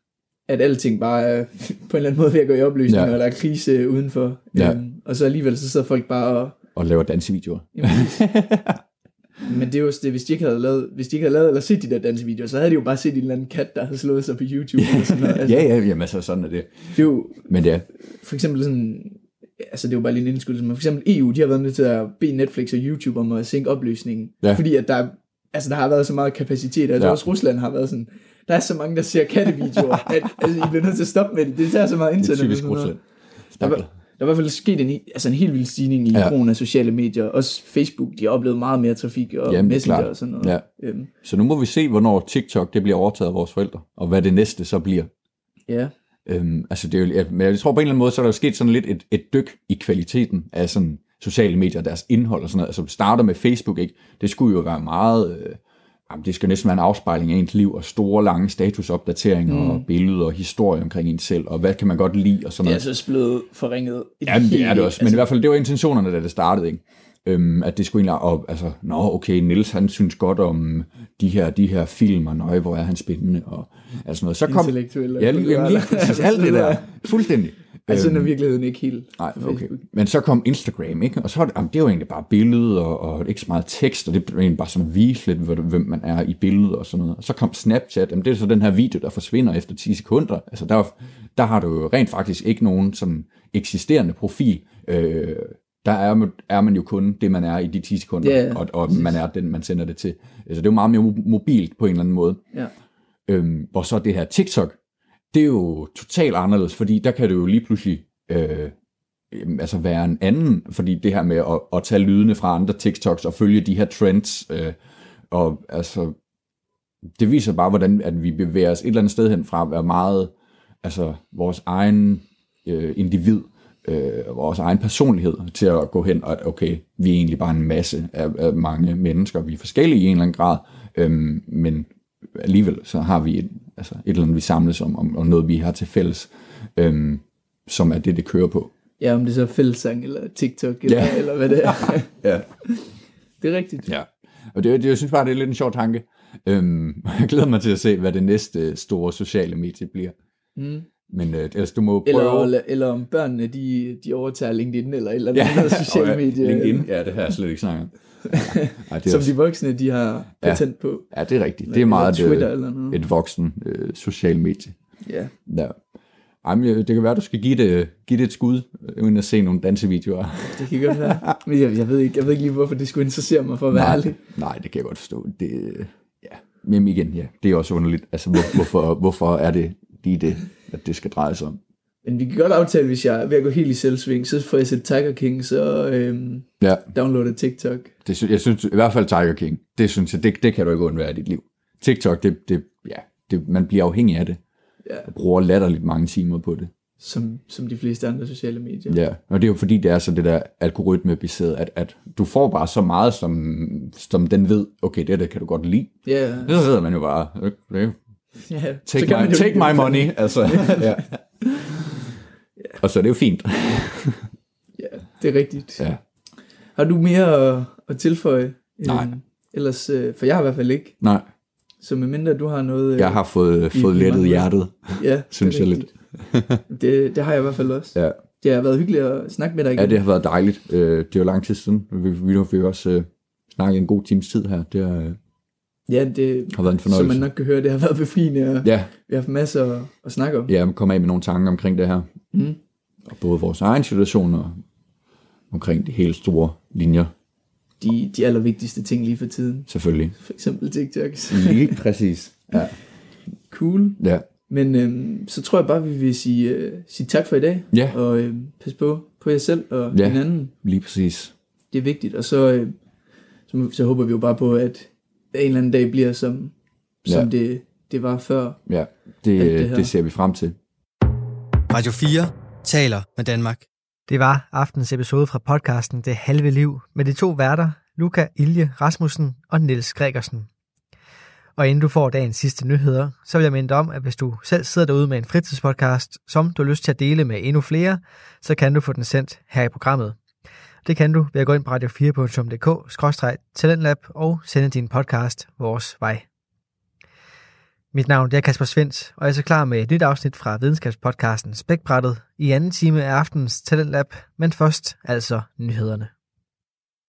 At alting bare er på en eller anden måde ved at gå i opløsning, ja. og der er krise udenfor. Ja. Øhm, og så alligevel så sidder folk bare og... og laver dansevideoer. Jamen, men det er jo det, hvis de ikke havde lavet, hvis de ikke havde lavet eller set de der dansevideoer, så havde de jo bare set en eller anden kat, der havde slået sig på YouTube. Ja, eller sådan noget. Altså, ja, ja, jamen så sådan er det. Det er jo... Men det er... For eksempel sådan... Altså det er jo bare lige en indskydelse, men for eksempel E U, de har været med til at bede Netflix og YouTube om at sænke opløsningen. Ja. Fordi at der er, altså der har været så meget kapacitet, altså ja. også Rusland har været sådan, der er så mange, der ser kattevideoer, at altså, I bliver nødt til at stoppe med det, det tager så meget internet. Det er typisk Rusland. Der var, der var i hvert fald sket en, altså en helt vild stigning i ja. brugen af sociale medier, også Facebook, de har oplevet meget mere trafik, og Jamen, Messenger og sådan noget. Ja. Øhm. Så nu må vi se, hvornår TikTok det bliver overtaget af vores forældre, og hvad det næste så bliver. Ja. Øhm, altså det er jo, men jeg tror på en eller anden måde, så er der jo sket sådan lidt et, et dyk i kvaliteten af sådan sociale medier og deres indhold og sådan noget. Altså starter med Facebook, ikke? Det skulle jo være meget, øh, jamen, det skal næsten være en afspejling af ens liv og store lange statusopdateringer mm. og billeder og historie omkring en selv og hvad kan man godt lide og sådan noget. Det er noget. Altså blevet forringet. Jamen det er det også, men altså... i hvert fald det var intentionerne, da det startede, ikke? Øhm, at det skulle egentlig, og, altså, nå okay, Niels han synes godt om de her, de her film, og nøj, hvor er han spændende, og altså noget. Så kom, intellektuelle. Ja, lige, jamen, lige præcis, alt det der, fuldstændig. Altså øhm, er virkeligheden ikke helt. Nej, okay. Men så kom Instagram, ikke? Og så jamen, det er jo egentlig bare billeder, og, og ikke så meget tekst, og det er egentlig bare sådan at vise lidt, hvem man er i billedet og sådan noget. Og så kom Snapchat, jamen det er så den her video, der forsvinder efter ti sekunder. Altså der, der har du jo rent faktisk ikke nogen sådan eksisterende profil, øh, der er, er man jo kun det, man er i de ti sekunder, yeah, og, og man er den, man sender det til. Altså det er jo meget mere mobilt på en eller anden måde. Yeah. Øhm, hvor så det her TikTok, det er jo totalt anderledes, fordi der kan det jo lige pludselig øh, altså være en anden, fordi det her med at, at tage lydene fra andre TikToks og følge de her trends, øh, og altså det viser bare, hvordan at vi bevæger os et eller andet sted hen fra at være meget, altså vores egen øh, individ, Øh, vores egen personlighed til at gå hen og okay, vi er egentlig bare en masse af, af mange mennesker, vi er forskellige i en eller anden grad, øhm, men alligevel så har vi et, altså et eller andet vi samles om, om og noget vi har til fælles, øhm, som er det det kører på. Ja, om det så er fællessang eller TikTok eller, ja. eller hvad det er. Ja. Det er rigtigt. Ja. Og det, det, jeg synes bare det er lidt en sjov tanke. Øhm, jeg glæder mig til at se hvad det næste store sociale medie bliver. Mm. Men øh, altså, du må prøve... Eller, eller om børnene, de, de overtager LinkedIn, eller et eller andet, ja, andet sociale medier. LinkedIn, ja, det har jeg slet ikke snakket om. Ej, som også... de voksne, de har patent ja, på. Ja, det er rigtigt. Eller, det er meget Twitter, et, eller noget. Et voksen øh, social medie. Ja. ja. Ej, men det kan være, du skal give det, give det et skud, uden at se nogle dansevideoer. Det kan godt være. Men jeg, jeg, ved ikke, jeg ved ikke lige, hvorfor det skulle interessere mig for at være nej, ærlig. Nej, det kan jeg godt forstå. Det, ja. Men igen, ja, det er også underligt. Altså, hvor, hvorfor, hvorfor er det lige det? At det skal dreje sig om. Men vi kan godt aftale, hvis jeg er ved at gå helt i selvsving, så får jeg set Tiger King, så øhm, ja. downloadet TikTok. Det sy- jeg synes i hvert fald Tiger King. Det synes jeg, det, det kan du ikke undvære i dit liv. TikTok, det, det, ja, det, man bliver afhængig af det. Ja. Jeg bruger latterligt mange timer på det. Som, som de fleste andre sociale medier. Ja, og det er jo fordi, det er så det der algoritmebaseret, at, at du får bare så meget, som, som den ved, okay, det der kan du godt lide. Ja. Så sidder man jo bare, okay. Yeah, take my, take my money altså, yeah. Yeah. Og så er det jo fint. Ja, det er rigtigt. yeah. Har du mere at, at tilføje? Nej. Ellers, for jeg har i hvert fald ikke. Nej. Så medmindre du har noget. Jeg har fået, fået lettet hjertet. Ja, synes jeg lidt. det, det har jeg i hvert fald også. Ja. Det har været hyggeligt at snakke med dig igen. Ja, det har været dejligt. Det var lang tid siden. Vi, vi har jo også snakket en god times tid her. Det har Ja, det har været en fornøjelse. Som man nok kan høre, det har været befriende, og ja. vi har haft masser at, at snakke om. Ja, man kommer af med nogle tanker omkring det her. Mm. Og både vores egen situation og omkring de helt store linjer. De, de allervigtigste ting lige for tiden. Selvfølgelig. For eksempel TikToks. Lige præcis. Ja. Cool. Ja. Men øhm, så tror jeg bare, vi vil sige, øh, sige tak for i dag. Ja. Og øh, pas på, på jer selv og ja. hinanden. Lige præcis. Det er vigtigt. Og så, øh, så, så håber vi jo bare på, at en eller anden dag bliver som, som ja. det, det var før. Ja, det, det, det ser vi frem til. Radio fire taler med Danmark. Det var aftenens episode fra podcasten Det Halve Liv med de to værter, Luca Ilje Rasmussen og Niels Gregersen. Og inden du får dagens sidste nyheder, så vil jeg minde dig om, at hvis du selv sidder derude med en fritidspodcast, som du har lyst til at dele med endnu flere, så kan du få den sendt her i programmet. Det kan du ved at gå ind på radio fire punktum d k skråstreg talentlab og sende din podcast vores vej. Mit navn er Kasper Svind, og jeg er så klar med et nyt afsnit fra videnskabspodcasten Spækbrættet i anden time af aftenens Talentlab, men først altså nyhederne.